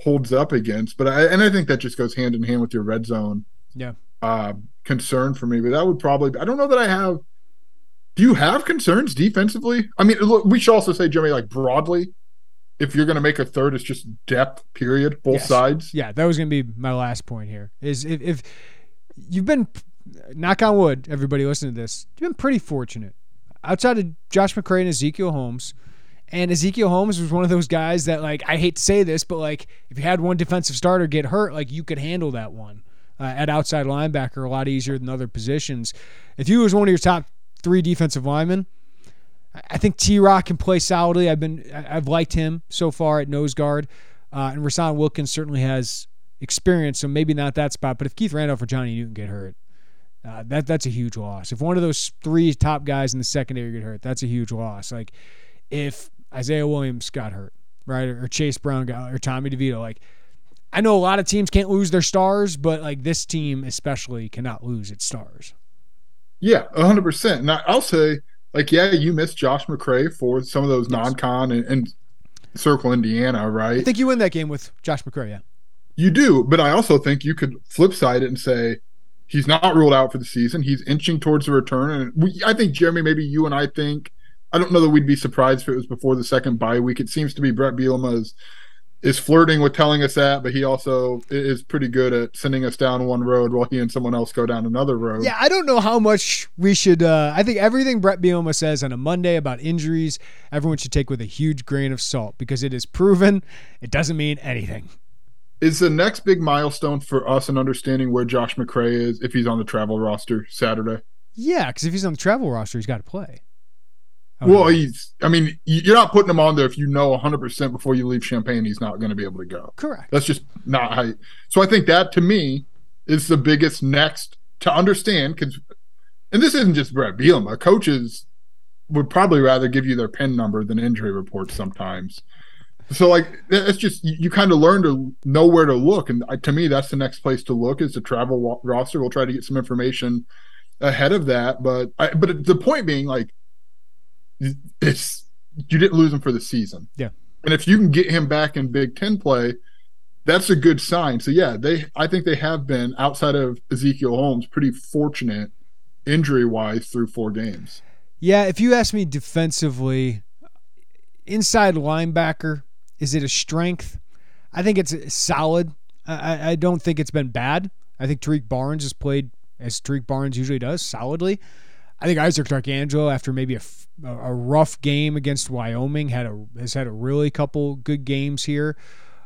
holds up against. But I, and I think that just goes hand in hand with your red zone yeah. uh, concern for me. But that would probably, I don't know that I have. Do you have concerns defensively? I mean, look, we should also say, Jeremy, like broadly, if you're going to make a third, it's just depth, period, both yes. sides. Yeah, that was going to be my last point here. Is if, if you've been, knock on wood, everybody listening to this, you've been pretty fortunate. Outside of Josh McCray and Ezekiel Holmes, and Ezekiel Holmes was one of those guys that, like, I hate to say this, but, like, if you had one defensive starter get hurt, like, you could handle that one uh, at outside linebacker a lot easier than other positions. If you was one of your top three defensive linemen. I think T-Rock can play solidly. I've been, I've liked him so far at nose guard, uh, and Rahsaan Wilkins certainly has experience, so maybe not that spot. But if Keith Randolph or Johnny Newton get hurt, uh, that that's a huge loss. If one of those three top guys in the secondary get hurt, that's a huge loss. Like if Isaiah Williams got hurt, right, or, or Chase Brown got, or Tommy DeVito. Like I know a lot of teams can't lose their stars, but like this team especially cannot lose its stars. Yeah, one hundred percent. And I'll say, like, yeah, you missed Josh McCray for some of those yes. non-con and, and Circle Indiana, right? I think you win that game with Josh McCray, yeah. You do, but I also think you could flip side it and say he's not ruled out for the season. He's inching towards the return. And we, I think, Jeremy, maybe you and I think, I don't know that we'd be surprised if it was before the second bye week. It seems to be Brett Bielema is, is flirting with telling us that, but he also is pretty good at sending us down one road while he and someone else go down another road. Yeah, I don't know how much we should uh, – I think everything Brett Bielema says on a Monday about injuries, everyone should take with a huge grain of salt because it is proven it doesn't mean anything. Is the next big milestone for us in understanding where Josh McCray is if he's on the travel roster Saturday? Yeah, because if he's on the travel roster, he's got to play. Well, he's, I mean, you're not putting him on there if you know one hundred percent before you leave Champaign he's not going to be able to go. Correct. That's just not how you, so I think that, to me, is the biggest next to understand. Cause, and this isn't just Brett Bielema. Coaches would probably rather give you their P I N number than injury reports sometimes. So, like, it's just you, you kind of learn to know where to look. And to me, that's the next place to look is the travel roster. We'll try to get some information ahead of that. But, I, but the point being, like, it's you didn't lose him for the season. Yeah. And if you can get him back in Big Ten play, that's a good sign. So yeah, they I think they have been, outside of Ezekiel Holmes, pretty fortunate injury-wise through four games. Yeah, if you ask me defensively, inside linebacker, is it a strength? I think it's solid. I, I don't think it's been bad. I think Tariq Barnes has played, as Tariq Barnes usually does, solidly. I think Isaac D'Arcangelo, after maybe a, a rough game against Wyoming, had a has had a really couple good games here.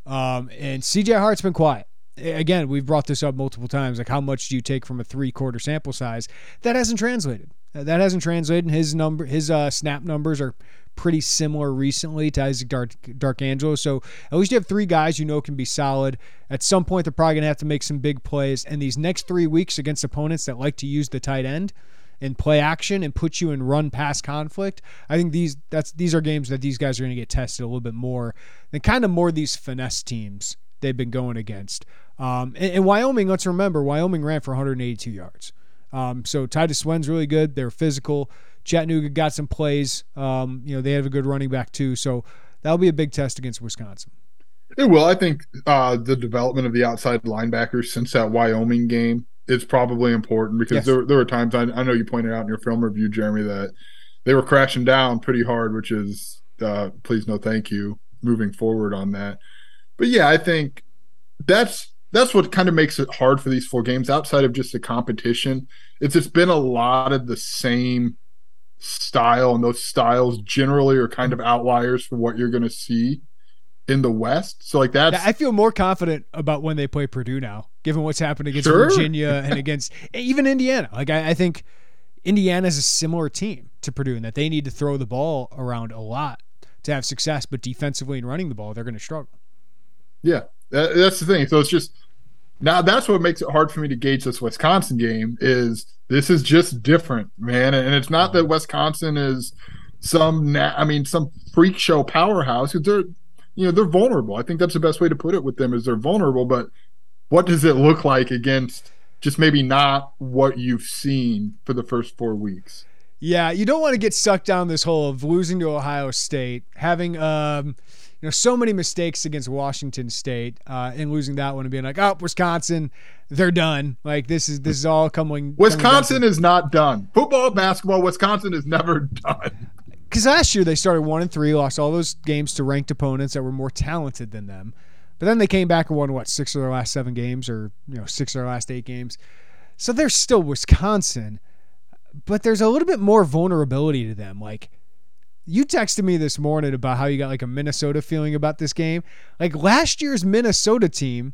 Um, and C J Hart's been quiet. Again, we've brought this up multiple times, like how much do you take from a three-quarter sample size? That hasn't translated. That hasn't translated. His number, his uh, snap numbers are pretty similar recently to Isaac D'Arcangelo. So at least you have three guys you know can be solid. At some point, they're probably going to have to make some big plays. And these next three weeks against opponents that like to use the tight end and play action and put you in run-pass conflict, I think these that's these are games that these guys are going to get tested a little bit more than kind of more these finesse teams they've been going against. Um, and, and Wyoming, let's remember, Wyoming ran for one hundred eighty-two yards. Um, so Titus Swen's really good. They're physical. Chattanooga got some plays. Um, you know, they have a good running back too. So that'll be a big test against Wisconsin. It will. I think uh, the development of the outside linebackers since that Wyoming game is probably important because yes. there, there were times, I, I know you pointed out in your film review, Jeremy, that they were crashing down pretty hard, which is uh, please no thank you moving forward on that. But yeah, I think that's that's what kind of makes it hard for these four games outside of just the competition. It's it's been a lot of the same style, and those styles generally are kind of outliers for what you're going to see in the West. So like that's I feel more confident about when they play Purdue now, given what's happened against sure. Virginia and against even Indiana. Like I, I think Indiana is a similar team to Purdue in that they need to throw the ball around a lot to have success, but defensively and running the ball, they're going to struggle. Yeah. That's the thing. So it's just now that's what makes it hard for me to gauge this Wisconsin game is this is just different, man. And it's not that Wisconsin is some, I mean, some freak show powerhouse. They're, you know, they're vulnerable. I think that's the best way to put it with them is they're vulnerable. But what does it look like against just maybe not what you've seen for the first four weeks? Yeah, you don't want to get sucked down this hole of losing to Ohio State, having um. You know, so many mistakes against Washington State uh, and losing that one and being like, oh, Wisconsin, they're done. Like, this is this is all coming. Wisconsin coming is not done. Football, basketball, Wisconsin is never done. Because last year they started one and three, lost all those games to ranked opponents that were more talented than them. But then they came back and won, what, six of their last seven games or, you know, six of their last eight games. So they're still Wisconsin, but there's a little bit more vulnerability to them. Like, you texted me this morning about how you got like a Minnesota feeling about this game. Like last year's Minnesota team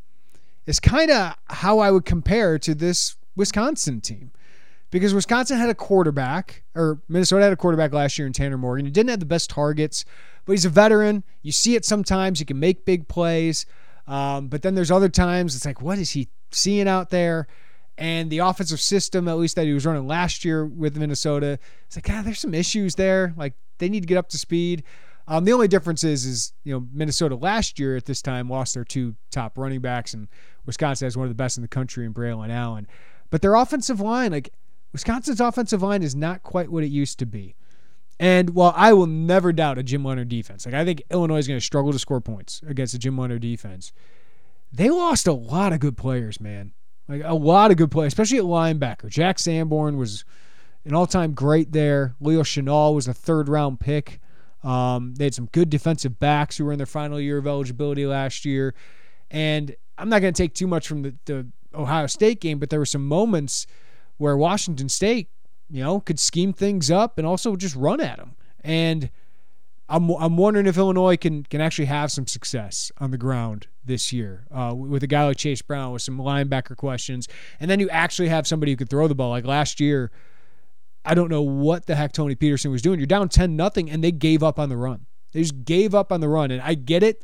is kind of how I would compare to this Wisconsin team because Wisconsin had a quarterback or Minnesota had a quarterback last year in Tanner Morgan. He didn't have the best targets, but he's a veteran. You see it sometimes. He can make big plays. Um, but then there's other times it's like, what is he seeing out there? And the offensive system, at least that he was running last year with Minnesota, it's like, God, there's some issues there. Like, they need to get up to speed. Um, the only difference is, is you know, Minnesota last year at this time lost their two top running backs, and Wisconsin has one of the best in the country in Braelon Allen. But their offensive line, like Wisconsin's offensive line, is not quite what it used to be. And while I will never doubt a Jim Leonhard defense, like I think Illinois is going to struggle to score points against a Jim Leonhard defense. They lost a lot of good players, man. Like a lot of good play, especially at linebacker. Jack Sanborn was an all-time great there. Leo Chenal was a third-round pick. Um, they had some good defensive backs who were in their final year of eligibility last year. And I'm not going to take too much from the, the Ohio State game, but there were some moments where Washington State, you know, could scheme things up and also just run at them. And I'm I'm wondering if Illinois can can actually have some success on the ground this year uh, with a guy like Chase Brown with some linebacker questions. And then you actually have somebody who could throw the ball. Like last year, I don't know what the heck Tony Peterson was doing. You're down ten nothing, and they gave up on the run. They just gave up on the run. And I get it.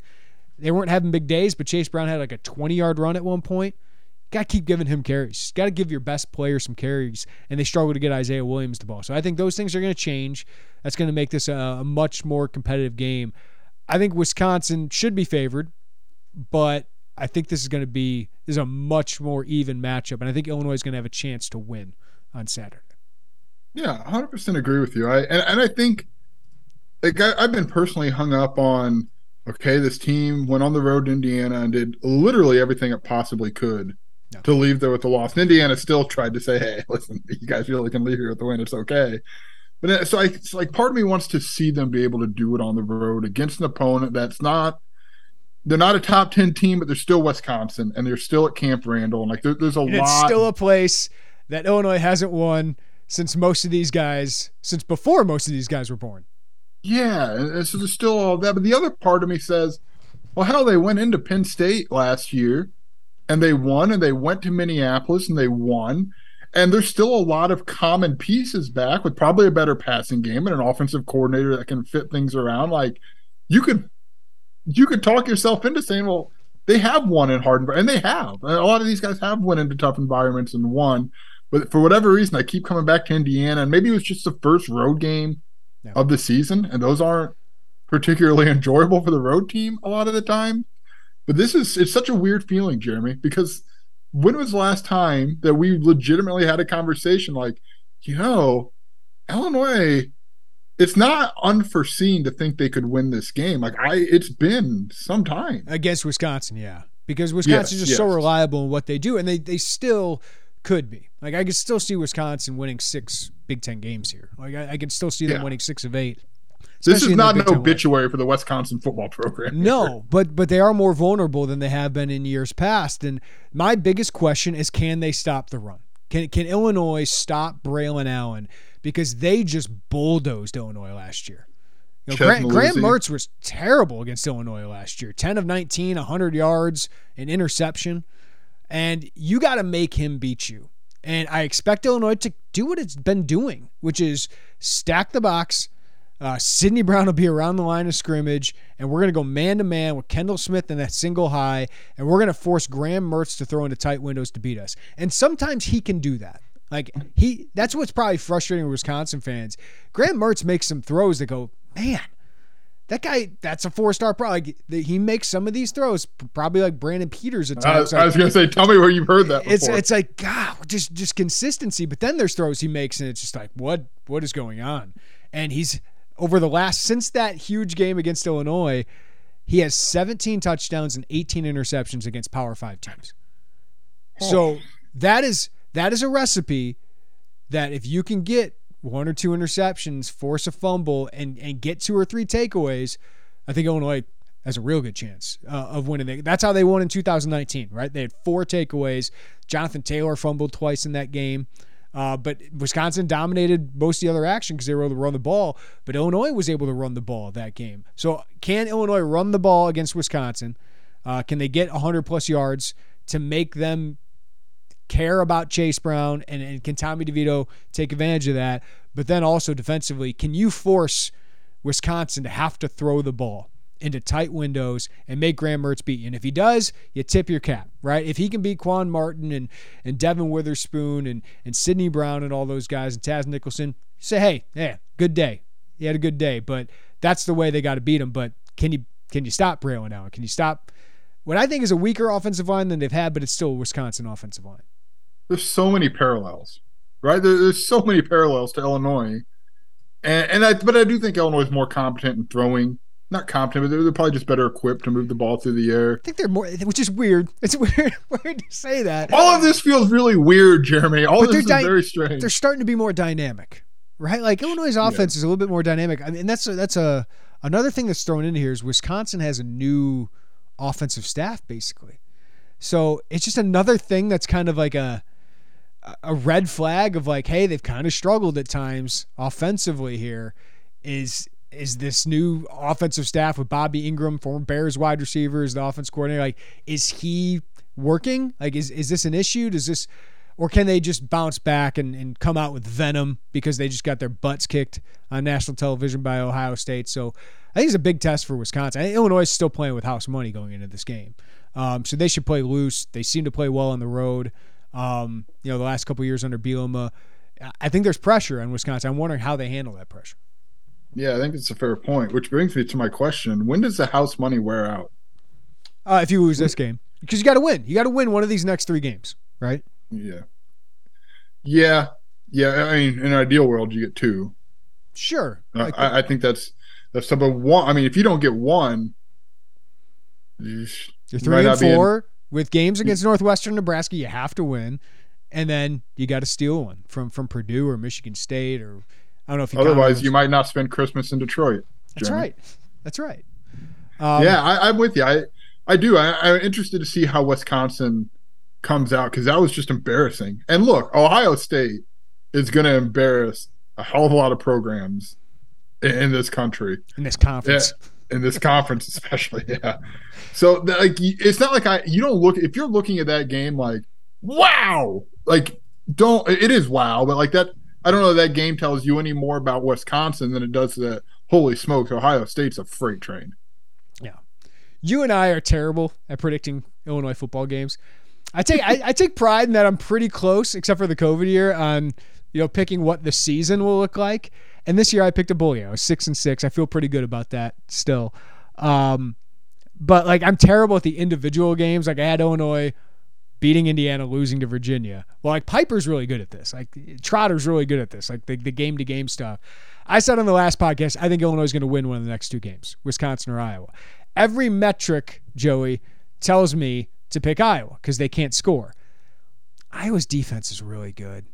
They weren't having big days, but Chase Brown had like a twenty-yard run at one point. Got to keep giving him carries. Got to give your best player some carries, and they struggle to get Isaiah Williams the ball. So I think those things are going to change. That's going to make this a, a much more competitive game. I think Wisconsin should be favored, but I think this is going to be this is a much more even matchup, and I think Illinois is going to have a chance to win on Saturday. Yeah, one hundred percent agree with you. I and, and I think like I, I've been personally hung up on Okay, this team went on the road to Indiana and did literally everything it possibly could yeah. to leave there with a loss. And Indiana still tried to say, hey, listen, you guys really can leave here with the win. It's okay. But so I, it's like part of me wants to see them be able to do it on the road against an opponent that's not – they're not a top ten team, but they're still Wisconsin, and they're still at Camp Randall. And like there, there's a and lot – it's still a place that Illinois hasn't won since most of these guys – since before most of these guys were born. Yeah, and so there's still all that. But the other part of me says, well, hell, they went into Penn State last year, and they won, and they went to Minneapolis, and they won. And there's still a lot of common pieces back with probably a better passing game and an offensive coordinator that can fit things around. Like, you could you could talk yourself into saying, well, they have won in hard – and they have. A lot of these guys have went into tough environments and won. But for whatever reason, I keep coming back to Indiana, and maybe it was just the first road game No. of the season, and those aren't particularly enjoyable for the road team a lot of the time. But this is it's such a weird feeling, Jeremy, because when was the last time that we legitimately had a conversation like, you know, Illinois, it's not unforeseen to think they could win this game. Like I it's been some time. Against Wisconsin, yeah. Because Wisconsin's yes, just yes. so reliable in what they do, and they they still could be. Like I could still see Wisconsin winning six Big Ten games here. Like I, I can still see them yeah. winning six of eight. This is not an obituary for the Wisconsin football program. No, but but they are more vulnerable than they have been in years past. And my biggest question is, can they stop the run? Can can Illinois stop Braelon Allen? Because they just bulldozed Illinois last year. You know, Graham, Graham Mertz was terrible against Illinois last year. ten of nineteen, one hundred yards, an interception. And you got to make him beat you. And I expect Illinois to do what it's been doing, which is stack the box. Uh, Sydney Brown will be around the line of scrimmage, and we're going to go man-to-man with Kendall Smith in that single high, and we're going to force Graham Mertz to throw into tight windows to beat us. And sometimes he can do that. Like he, that's what's probably frustrating with Wisconsin fans. Graham Mertz makes some throws that go, man, that guy, that's a four-star pro. Like, he makes some of these throws, probably like Brandon Peters at times. I, I was going to say, tell me where you've heard that before. It's, it's like, God, just just consistency. But then there's throws he makes, and it's just like, what what is going on? And he's, over the last, since that huge game against Illinois, he has seventeen touchdowns and eighteen interceptions against Power Five teams. Oh. So that is that is a recipe that if you can get one or two interceptions, force a fumble, and and get two or three takeaways, I think Illinois has a real good chance uh, of winning. That's how they won in two thousand nineteen, right? They had four takeaways. Jonathan Taylor fumbled twice in that game. Uh, but Wisconsin dominated most of the other action because they were able to run the ball. But Illinois was able to run the ball that game. So can Illinois run the ball against Wisconsin? Uh, can they get one hundred plus yards to make them care about Chase Brown, and, and can Tommy DeVito take advantage of that? But then also defensively, can you force Wisconsin to have to throw the ball into tight windows and make Graham Mertz beat you? And if he does, you tip your cap, right? If he can beat Quan Martin and and Devon Witherspoon and and Sydney Brown and all those guys and Taz Nicholson, say, hey, yeah, good day. He had a good day, but that's the way they got to beat him. But can you can you stop Braelon Allen? Can you stop what I think is a weaker offensive line than they've had, but it's still a Wisconsin offensive line? There's so many parallels, right? There, there's so many parallels to Illinois, and, and I, but I do think Illinois is more competent in throwing. Not competent, but they're, they're probably just better equipped to move the ball through the air. I think they're more, which is weird. It's weird, weird to say that. All of this feels really weird, Jeremy. All of this is di- very strange. They're starting to be more dynamic, right? Like Illinois' offense yeah. is a little bit more dynamic. I mean, that's a, that's a another thing that's thrown in here is Wisconsin has a new offensive staff, basically. So it's just another thing that's kind of like a. a red flag of like, hey, they've kind of struggled at times offensively here is, is this new offensive staff with Bobby Ingram, former Bears wide receiver, is the offense coordinator. Like, is he working? Like, is, is this an issue? Does this, or can they just bounce back and, and come out with venom because they just got their butts kicked on national television by Ohio State? So I think it's a big test for Wisconsin. I think Illinois is still playing with house money going into this game. Um, so they should play loose. They seem to play well on the road. Um, you know, the last couple of years under Bielema, I think there's pressure on Wisconsin. I'm wondering how they handle that pressure. Yeah, I think it's a fair point, which brings me to my question. When does the house money wear out? Uh, if you lose this game. Because you got to win. You got to win one of these next three games, right? Yeah. Yeah. Yeah, I mean, in an ideal world, you get two. Sure. Uh, I, I think that's, that's something. One, I mean, if you don't get one, You're three and four with games against Northwestern, Nebraska. You have to win, and then you got to steal one from from Purdue or Michigan State, or I don't know if you. Otherwise, you might not spend Christmas in Detroit. That's right. That's right. Um, yeah, I, I'm with you. I I do. I, I'm interested to see how Wisconsin comes out, because that was just embarrassing. And look, Ohio State is going to embarrass a hell of a lot of programs in, in this country, in this conference. Yeah. In this conference, especially, yeah. So, like, it's not like I. You don't look if you're looking at that game like, wow, like don't. It is wow, but like that. I don't know. That game tells you any more about Wisconsin than it does that. Holy smokes, Ohio State's a freight train. Yeah, you and I are terrible at predicting Illinois football games. I take I, I take pride in that I'm pretty close, except for the COVID year, on you know picking what the season will look like. And this year I picked a bully. I was six and six. I feel pretty good about that still. Um, but like I'm terrible at the individual games. Like I had Illinois beating Indiana, losing to Virginia. Well, like Piper's really good at this. Like Trotter's really good at this. Like the, the game to game stuff. I said on the last podcast, I think Illinois is going to win one of the next two games, Wisconsin or Iowa. Every metric, Joey, tells me to pick Iowa because they can't score. Iowa's defense is really good.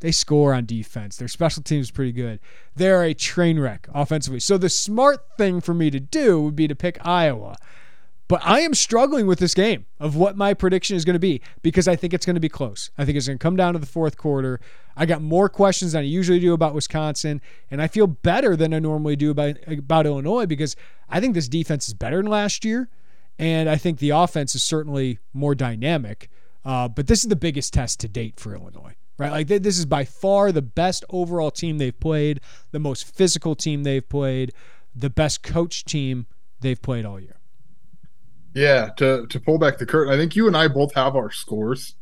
They score on defense. Their special team is pretty good. They're a train wreck offensively. So the smart thing for me to do would be to pick Iowa. But I am struggling with this game of what my prediction is going to be, because I think it's going to be close. I think it's going to come down to the fourth quarter. I got more questions than I usually do about Wisconsin, and I feel better than I normally do about, about Illinois, because I think this defense is better than last year, and I think the offense is certainly more dynamic. Uh, but this is the biggest test to date for Illinois. Right, like they, this is by far the best overall team they've played, the most physical team they've played, the best coach team they've played all year. Yeah, to to pull back the curtain, I think you and I both have our scores.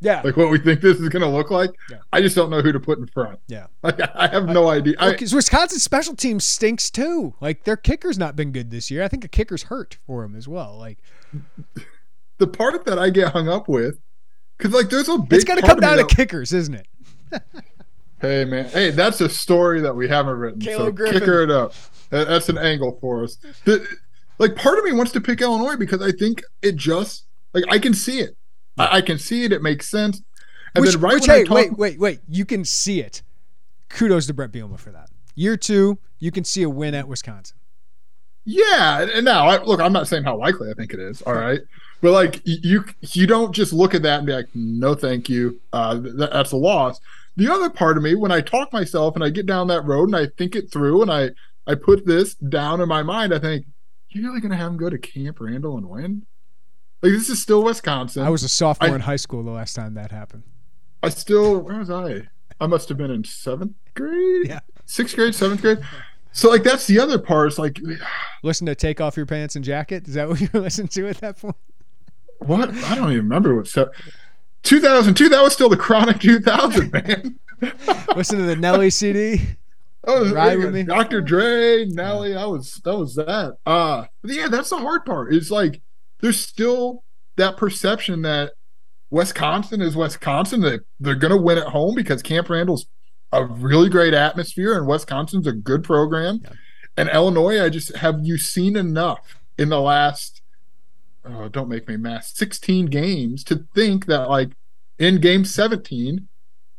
Yeah, like what we think this is going to look like. Yeah. I just don't know who to put in front. Yeah, like I have no I, idea. Because Wisconsin's special team stinks too. Like their kicker's not been good this year. I think a kicker's hurt for them as well. Like the part that I get hung up with. Because, like, there's a big It's going to come down to kickers, isn't it? Hey, man. Hey, that's a story that we haven't written. Caleb so Griffin. Kicker it up. That's an angle for us. The, like, part of me wants to pick Illinois because I think it just – like, I can see it. I, I can see it. It makes sense. And which, then right which, when hey, I talk- wait, wait, wait. You can see it. Kudos to Brett Bielema for that. Year two, you can see a win at Wisconsin. Yeah, and now I, look, I'm not saying how likely I think it is. All right, but like you, you don't just look at that and be like, "No, thank you." Uh, that, that's a loss. The other part of me, when I talk myself and I get down that road and I think it through and I, I put this down in my mind, I think, "You really gonna have them go to Camp Randall and win? Like this is still Wisconsin." I was a sophomore I, in high school the last time that happened. I still, where was I? I must have been in seventh grade, yeah, sixth grade, seventh grade. So, like, that's the other part. It's like... Listen to Take Off Your Pants and Jacket? Is that what you were listening to at that point? What? I don't even remember what... So, two thousand two, that was still the Chronic two thousand, man. Listen to the Nelly C D. Oh, Ride with me. Doctor Dre, Nelly, I was, that was that. Uh, yeah, that's the hard part. It's like, there's still that perception that Wisconsin is Wisconsin. That they're going to win at home because Camp Randall's a really great atmosphere, and Wisconsin's a good program. Yeah. And Illinois, I just have you seen enough in the last, oh, don't make me math, sixteen games to think that, like, in game seventeen,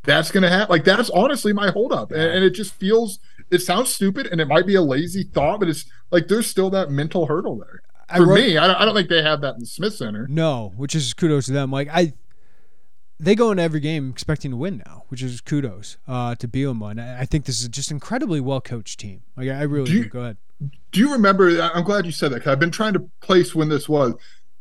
that's going to happen. Like, that's honestly my holdup. And, and it just feels, it sounds stupid, and it might be a lazy thought, but it's like there's still that mental hurdle there. I For wrote, me, I don't, I don't think they have that in the Smith Center. No, which is kudos to them. Like, I, They go into every game expecting to win now, which is kudos uh, to Bielema. And I think this is just an incredibly well-coached team. Like I really do. You, do. Go ahead. Do you remember – I'm glad you said that because I've been trying to place when this was.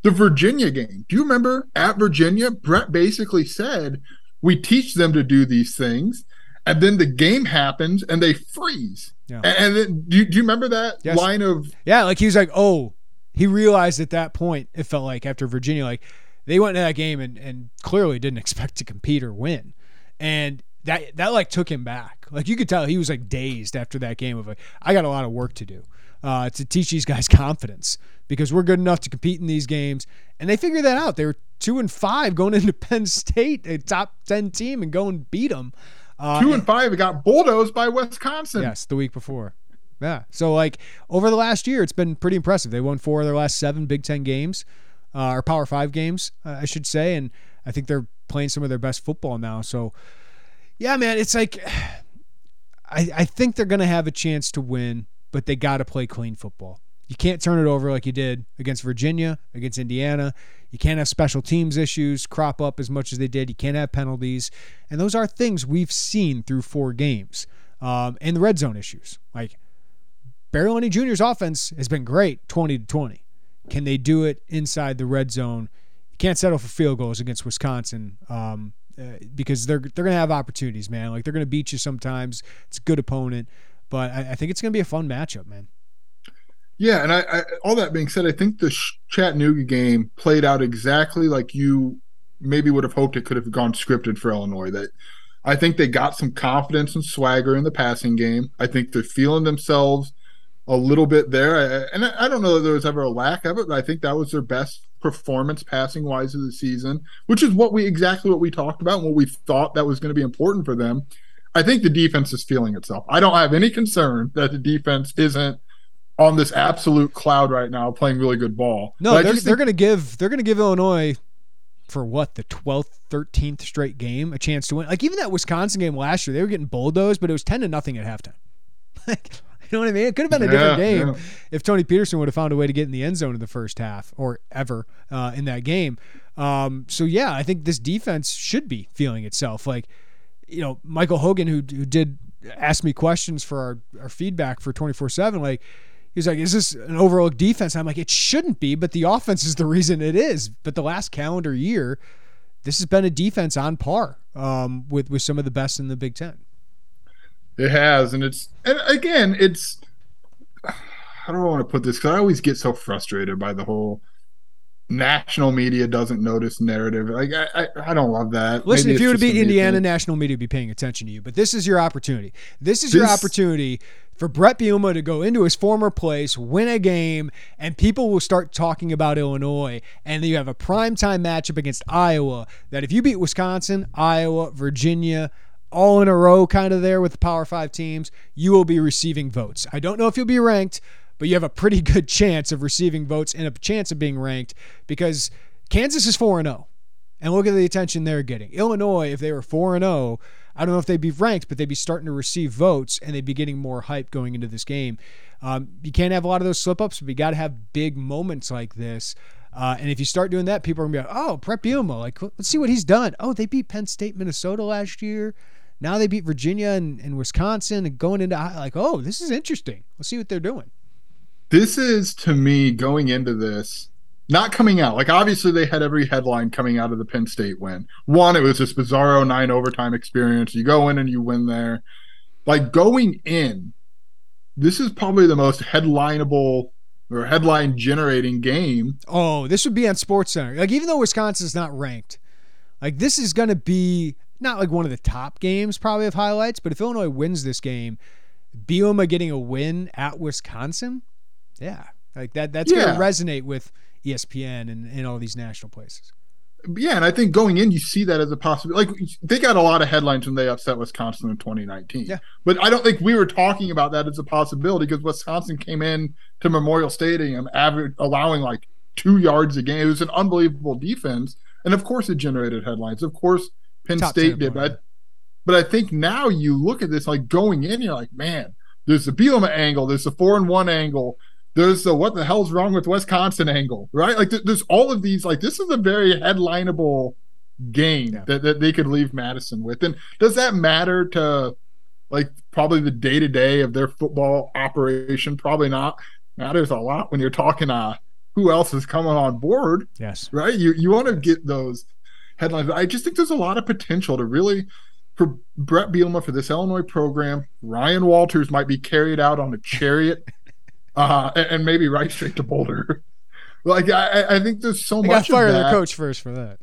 The Virginia game. Do you remember at Virginia, Brett basically said, we teach them to do these things, and then the game happens and they freeze. Yeah. And then do you, do you remember that yes. line of – Yeah, like he was like, oh, he realized at that point, it felt like after Virginia, like – they went into that game and, and clearly didn't expect to compete or win. And that, that like, took him back. Like, you could tell he was, like, dazed after that game of, like, I got a lot of work to do uh, to teach these guys confidence because we're good enough to compete in these games. And they figured that out. They were two and five going into Penn State, a top ten team, and go and beat them. Uh, two and five. It got bulldozed by Wisconsin. Yes, the week before. Yeah. So, like, over the last year, it's been pretty impressive. They won four of their last seven Big Ten games, uh, or Power Five games, uh, I should say. And I think they're playing some of their best football now. So, yeah, man, it's like I, I think they're going to have a chance to win, but they got to play clean football. You can't turn it over like you did against Virginia, against Indiana. You can't have special teams issues crop up as much as they did. You can't have penalties. And those are things we've seen through four games. Um, and the red zone issues. Like, Barry Junior's offense has been great twenty to twenty. Can they do it inside the red zone? You can't settle for field goals against Wisconsin um, uh, because they're they're going to have opportunities, man. Like, they're going to beat you sometimes. It's a good opponent. But I, I think it's going to be a fun matchup, man. Yeah, and I, I, all that being said, I think the Chattanooga game played out exactly like you maybe would have hoped it could have gone scripted for Illinois. That I think they got some confidence and swagger in the passing game. I think they're feeling themselves a little bit there. I, and I, I don't know that there was ever a lack of it, but I think that was their best performance passing-wise of the season, which is what we exactly what we talked about and what we thought that was going to be important for them. I think the defense is feeling itself. I don't have any concern that the defense isn't on this absolute cloud right now, playing really good ball. No, they're, think- they're going to give they're going to give Illinois for what, the twelfth, thirteenth straight game a chance to win. Like, even that Wisconsin game last year, they were getting bulldozed, but it was ten to nothing at halftime. Like, you know what I mean? It could have been a yeah, different game yeah. if Tony Peterson would have found a way to get in the end zone in the first half or ever uh, in that game. Um, so yeah, I think this defense should be feeling itself. Like, you know, Michael Hogan, who who did ask me questions for our our feedback for twenty-four seven, like. He's like, is this an overlooked defense? I'm like, it shouldn't be, but the offense is the reason it is. But the last calendar year, this has been a defense on par um, with, with some of the best in the Big Ten. It has, and it's – and again, it's – how do I want to put this? Because I always get so frustrated by the whole national media doesn't notice narrative. Like, I I, I don't love that. Listen, Maybe if you were to beat Indiana, thing. National media would be paying attention to you. But this is your opportunity. This is this, your opportunity – for Brett Bielema to go into his former place, win a game, and people will start talking about Illinois. And then you have a primetime matchup against Iowa that if you beat Wisconsin, Iowa, Virginia, all in a row kind of there with the Power Five teams, you will be receiving votes. I don't know if you'll be ranked, but you have a pretty good chance of receiving votes and a chance of being ranked because Kansas is four and oh. And look at the attention they're getting. Illinois, if they were four and oh, I don't know if they'd be ranked, but they'd be starting to receive votes and they'd be getting more hype going into this game. Um, you can't have a lot of those slip-ups, but you got to have big moments like this. Uh, and if you start doing that, people are going to be like, oh, Brett Bielema, like, let's see what he's done. Oh, they beat Penn State, Minnesota last year. Now they beat Virginia and, and Wisconsin and going into, like, oh, this is interesting. Let's see what they're doing. This is, to me, going into this, not coming out. Like, obviously, they had every headline coming out of the Penn State win. One, it was this bizarro nine overtime experience. You go in and you win there. Like, going in, this is probably the most headlineable or headline-generating game. Oh, this would be on SportsCenter. Like, even though Wisconsin's not ranked, like, this is going to be not, like, one of the top games probably of highlights, but if Illinois wins this game, Bielema getting a win at Wisconsin? Yeah. Like, that. that's yeah. going to resonate with E S P N and, and all these national places. Yeah, and I think going in, you see that as a possibility. Like, they got a lot of headlines when they upset Wisconsin in twenty nineteen. Yeah. But I don't think we were talking about that as a possibility because Wisconsin came in to Memorial Stadium average, allowing like two yards a game. It was an unbelievable defense. And, of course, it generated headlines. Of course, Penn Top State did. But I, but I think now you look at this, like, going in, you're like, man, there's the Bielema angle. There's the four and one angle. There's the what the hell's wrong with Wisconsin angle, right? Like, there's all of these. Like, this is a very headlineable game yeah. that, that they could leave Madison with. And does that matter to, like, probably the day-to-day of their football operation? Probably not. Matters a lot when you're talking uh who else is coming on board. Yes. Right? You, you want to yes. get those headlines. I just think there's a lot of potential to really – for Brett Bielema, for this Illinois program. Ryan Walters might be carried out on a chariot – Uh, and, and maybe right straight to Boulder. Like, I, I think there's so they much. Got fire of that. Their coach first for that.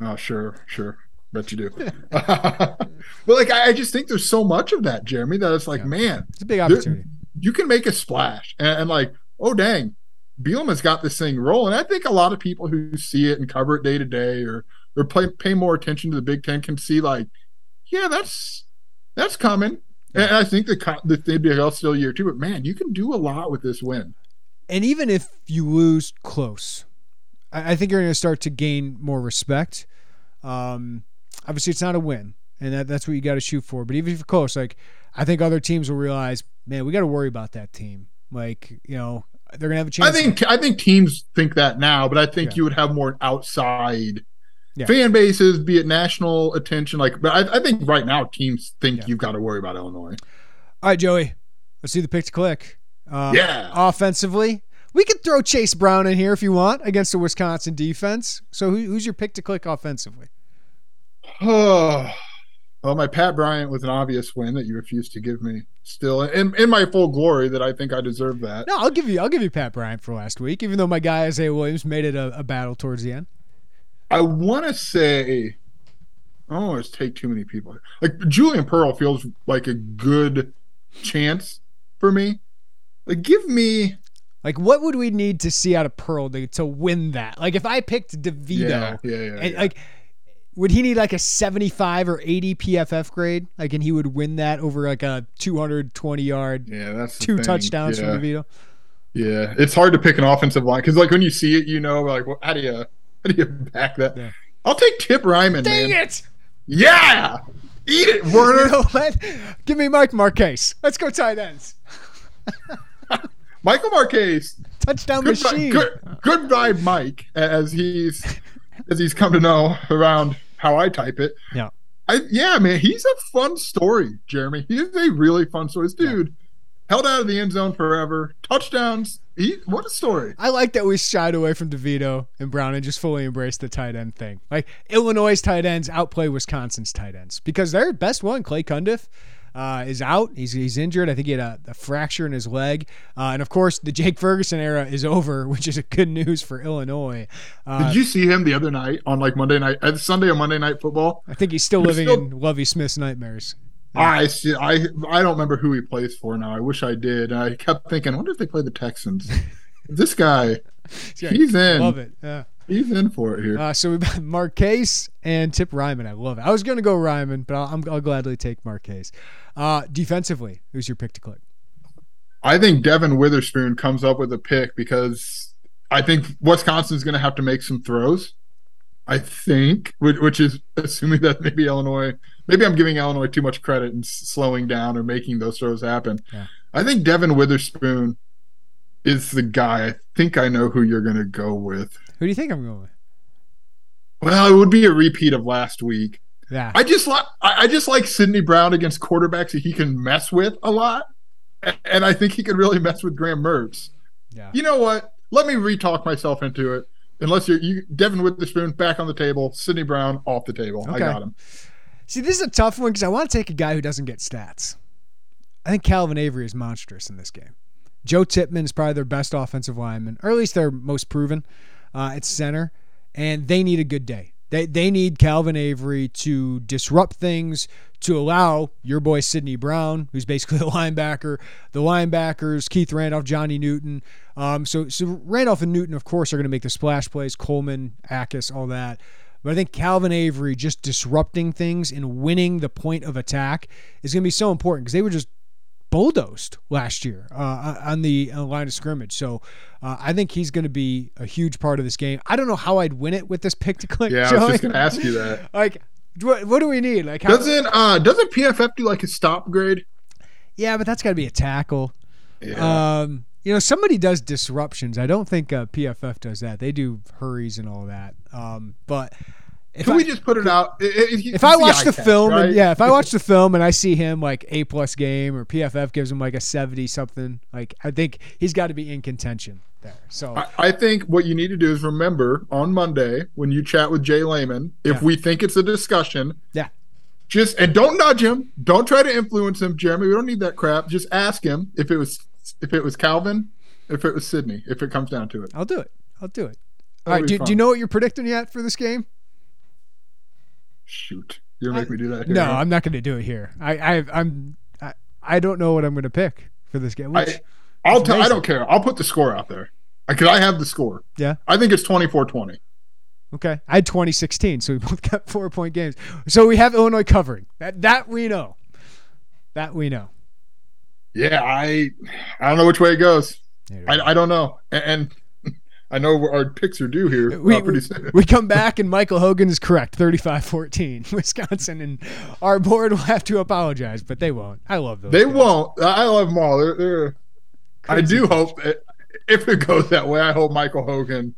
Oh, sure, sure, bet you do. But like, I, I just think there's so much of that, Jeremy. That it's like, yeah. man, it's a big opportunity. There, you can make a splash, and, and like, oh dang, Bielema's got this thing rolling. I think a lot of people who see it and cover it day to day, or or play pay more attention to the Big Ten, can see like, yeah, that's that's coming. And I think the the N B L still year two, but man, you can do a lot with this win. And even if you lose close, I, I think you're going to start to gain more respect. Um, obviously, it's not a win, and that, that's what you got to shoot for. But even if you're close, like I think other teams will realize, man, we got to worry about that team. Like, you know, they're going to have a chance. I think I think teams think that now, but I think yeah. you would have more outside yeah. fan bases, be it national attention. Like, but I, I think right now teams think yeah. you've got to worry about Illinois. All right, Joey, let's do the pick to click. Uh, yeah. Offensively, we could throw Chase Brown in here if you want against the Wisconsin defense. So who, who's your pick to click offensively? Oh, well, my Pat Bryant was an obvious win that you refused to give me still in, in my full glory that I think I deserve that. No, I'll give you, I'll give you Pat Bryant for last week, even though my guy Isaiah Williams made it a, a battle towards the end. I want to say, I don't want to take too many people. Like Julian Pearl feels like a good chance for me. Like, give me... Like, what would we need to see out of Pearl to, to win that? Like, if I picked DeVito, yeah, yeah, yeah, and, yeah. like, would he need, like, a seventy-five or eighty P F F grade? Like, and he would win that over, like, a two hundred twenty-yard, yeah, that's two touchdowns yeah. from DeVito? Yeah, it's hard to pick an offensive line. Because, like, when you see it, you know, like, well, how do you how do you back that? Yeah. I'll take Chip Ryman, Dang man. Dang it! Yeah! Eat it, Werner! You know what? Give me Mike Marquez. Let's go tight ends. Michael Marquez, touchdown goodbye, machine. Good, goodbye, Mike, as he's as he's come to know around how I type it. Yeah, I, yeah, man, he's a fun story, Jeremy. He is a really fun story. This dude yeah. held out of the end zone forever. Touchdowns. He, what a story. I like that we shied away from DeVito and Brown and just fully embraced the tight end thing. Like Illinois' tight ends outplay Wisconsin's tight ends because their best one, Clay Cundiff, Uh, is out. He's he's injured. I think he had a, a fracture in his leg. Uh, and, of course, the Jake Ferguson era is over, which is good news for Illinois. Uh, Did you see him the other night on, like, Monday night, uh, Sunday or Monday Night Football? I think he's still he's living still... in Lovie Smith's nightmares. I see. I I don't remember who he plays for now. I wish I did. And I kept thinking, I wonder if they play the Texans. This guy, yeah, he's in. Love it. Yeah. He's in for it here. Uh, so we've got Marquez and Chip Ryman. I love it. I was going to go Ryman, but I'll, I'll gladly take Marquez. Uh, defensively, who's your pick to click? I think Devon Witherspoon comes up with a pick because I think Wisconsin's going to have to make some throws, I think, which, which is assuming that maybe Illinois – maybe I'm giving Illinois too much credit in slowing down or making those throws happen. Yeah. I think Devon Witherspoon is the guy. I think I know who you're going to go with. Who do you think I'm going with? Well, it would be a repeat of last week. Yeah, I just like I just like Sydney Brown against quarterbacks that he can mess with a lot, and I think he can really mess with Graham Mertz. Yeah, you know what? Let me re-talk myself into it. Unless you're you, Devon Witherspoon back on the table, Sydney Brown off the table. Okay. I got him. See, this is a tough one because I want to take a guy who doesn't get stats. I think Calvin Avery is monstrous in this game. Joe Tippman's probably their best offensive lineman, or at least their most proven. Uh, at center, and they need a good day. They they need Calvin Avery to disrupt things, to allow your boy Sydney Brown, who's basically a linebacker, the linebackers, Keith Randolph, Johnny Newton. Um, so, so Randolph and Newton, of course, are going to make the splash plays, Coleman, Ackes, all that. But I think Calvin Avery just disrupting things and winning the point of attack is going to be so important because they were just bulldozed last year uh, on, the, on the line of scrimmage. So uh, I think he's going to be a huge part of this game. I don't know how I'd win it with this pick to click. Yeah, Joey. I was just going to ask you that. Like, what, what do we need? Like, how, doesn't uh, doesn't P F F do like a stop grade? Yeah, but that's got to be a tackle. Yeah. Um, you know, somebody does disruptions. I don't think uh, P F F does that. They do hurries and all that. Um, but. If Can I, we just put it out? If, if I watch the test, film, right? and, yeah, if I watch the film and I see him like A plus game or P F F gives him like a seventy something, like I think he's got to be in contention there. So I, I think what you need to do is remember on Monday when you chat with Jay Lehman, if yeah. we think it's a discussion, yeah, just and don't nudge him, don't try to influence him, Jeremy. We don't need that crap. Just ask him if it was if it was Calvin, if it was Sydney, if it comes down to it. I'll do it. I'll do it. That'll All right. Do, do you know what you're predicting yet for this game? Shoot, you're gonna make I, me do that here, no right? I'm not gonna do it here. I, I I'm I, I don't know what I'm gonna pick for this game. I, I'll tell I don't care. I'll put the score out there because I have the score. Yeah, I think it's twenty-four twenty. Okay, I had twenty sixteen, so we both got four point games, so we have Illinois covering that that we know. That we know. Yeah, I I don't know which way it goes. I, I don't know. And, and I know our picks are due here we, uh, pretty soon. We come back and Michael Hogan is correct, thirty-five fourteen. Wisconsin and our board will have to apologize, but they won't. I love those. They guys. won't. I love them all. They're, they're, I do hope it, if it goes that way, I hope Michael Hogan,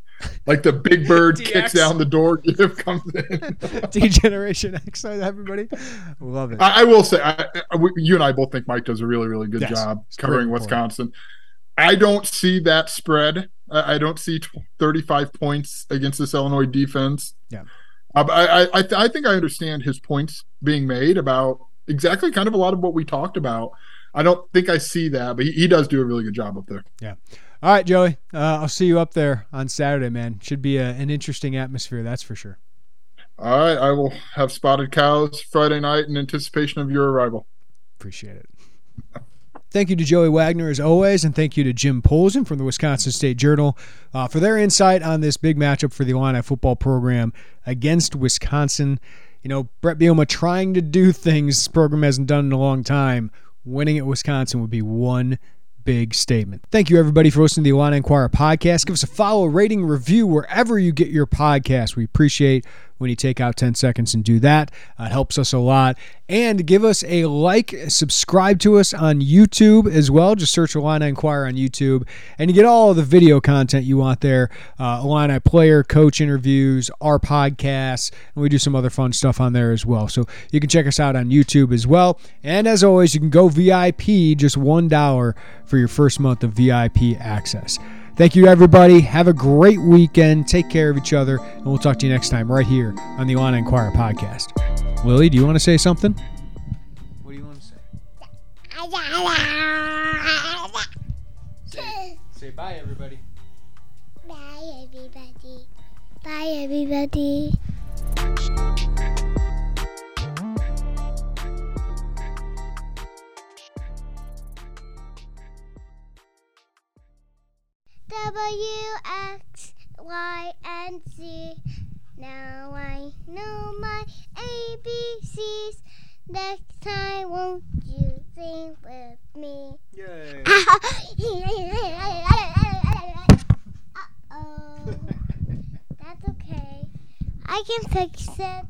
like the big bird kicks down the door, gift comes in. D-Generation X, everybody. Love it. I, I will say, I, I, you and I both think Mike does a really, really good yes. job covering Wisconsin. Point. I don't see that spread. I don't see thirty-five points against this Illinois defense. Yeah, I I, I, th- I think I understand his points being made about exactly kind of a lot of what we talked about. I don't think I see that, but he, he does do a really good job up there. Yeah. All right, Joey. Uh, I'll see you up there on Saturday, man. Should be a, an interesting atmosphere, that's for sure. All right. I will have spotted cows Friday night in anticipation of your arrival. Appreciate it. Thank you to Joey Wagner, as always, and thank you to Jim Polzin from the Wisconsin State Journal uh, for their insight on this big matchup for the Illini football program against Wisconsin. You know, Brett Bielema trying to do things this program hasn't done in a long time. Winning at Wisconsin would be one big statement. Thank you, everybody, for listening to the Illini Inquirer podcast. Give us a follow, rating, review wherever you get your podcast. We appreciate when you take out ten seconds and do that. Uh, it helps us a lot. And give us a like, subscribe to us on YouTube as well. Just search Illini Inquirer on YouTube, and you get all of the video content you want there. Uh, Illini player, coach interviews, our podcasts, and we do some other fun stuff on there as well. So you can check us out on YouTube as well. And as always, you can go V I P, just one dollar for your first month of V I P access. Thank you, everybody. Have a great weekend. Take care of each other, and we'll talk to you next time right here on the Illini Inquirer podcast. Lily, do you want to say something? What do you want to say? Say, say bye, everybody. Bye, everybody. Bye, everybody. W, X, Y, and Z. Now I know my A B Cs. Next time, won't you sing with me? Yay! Uh-oh. That's okay. I can fix it.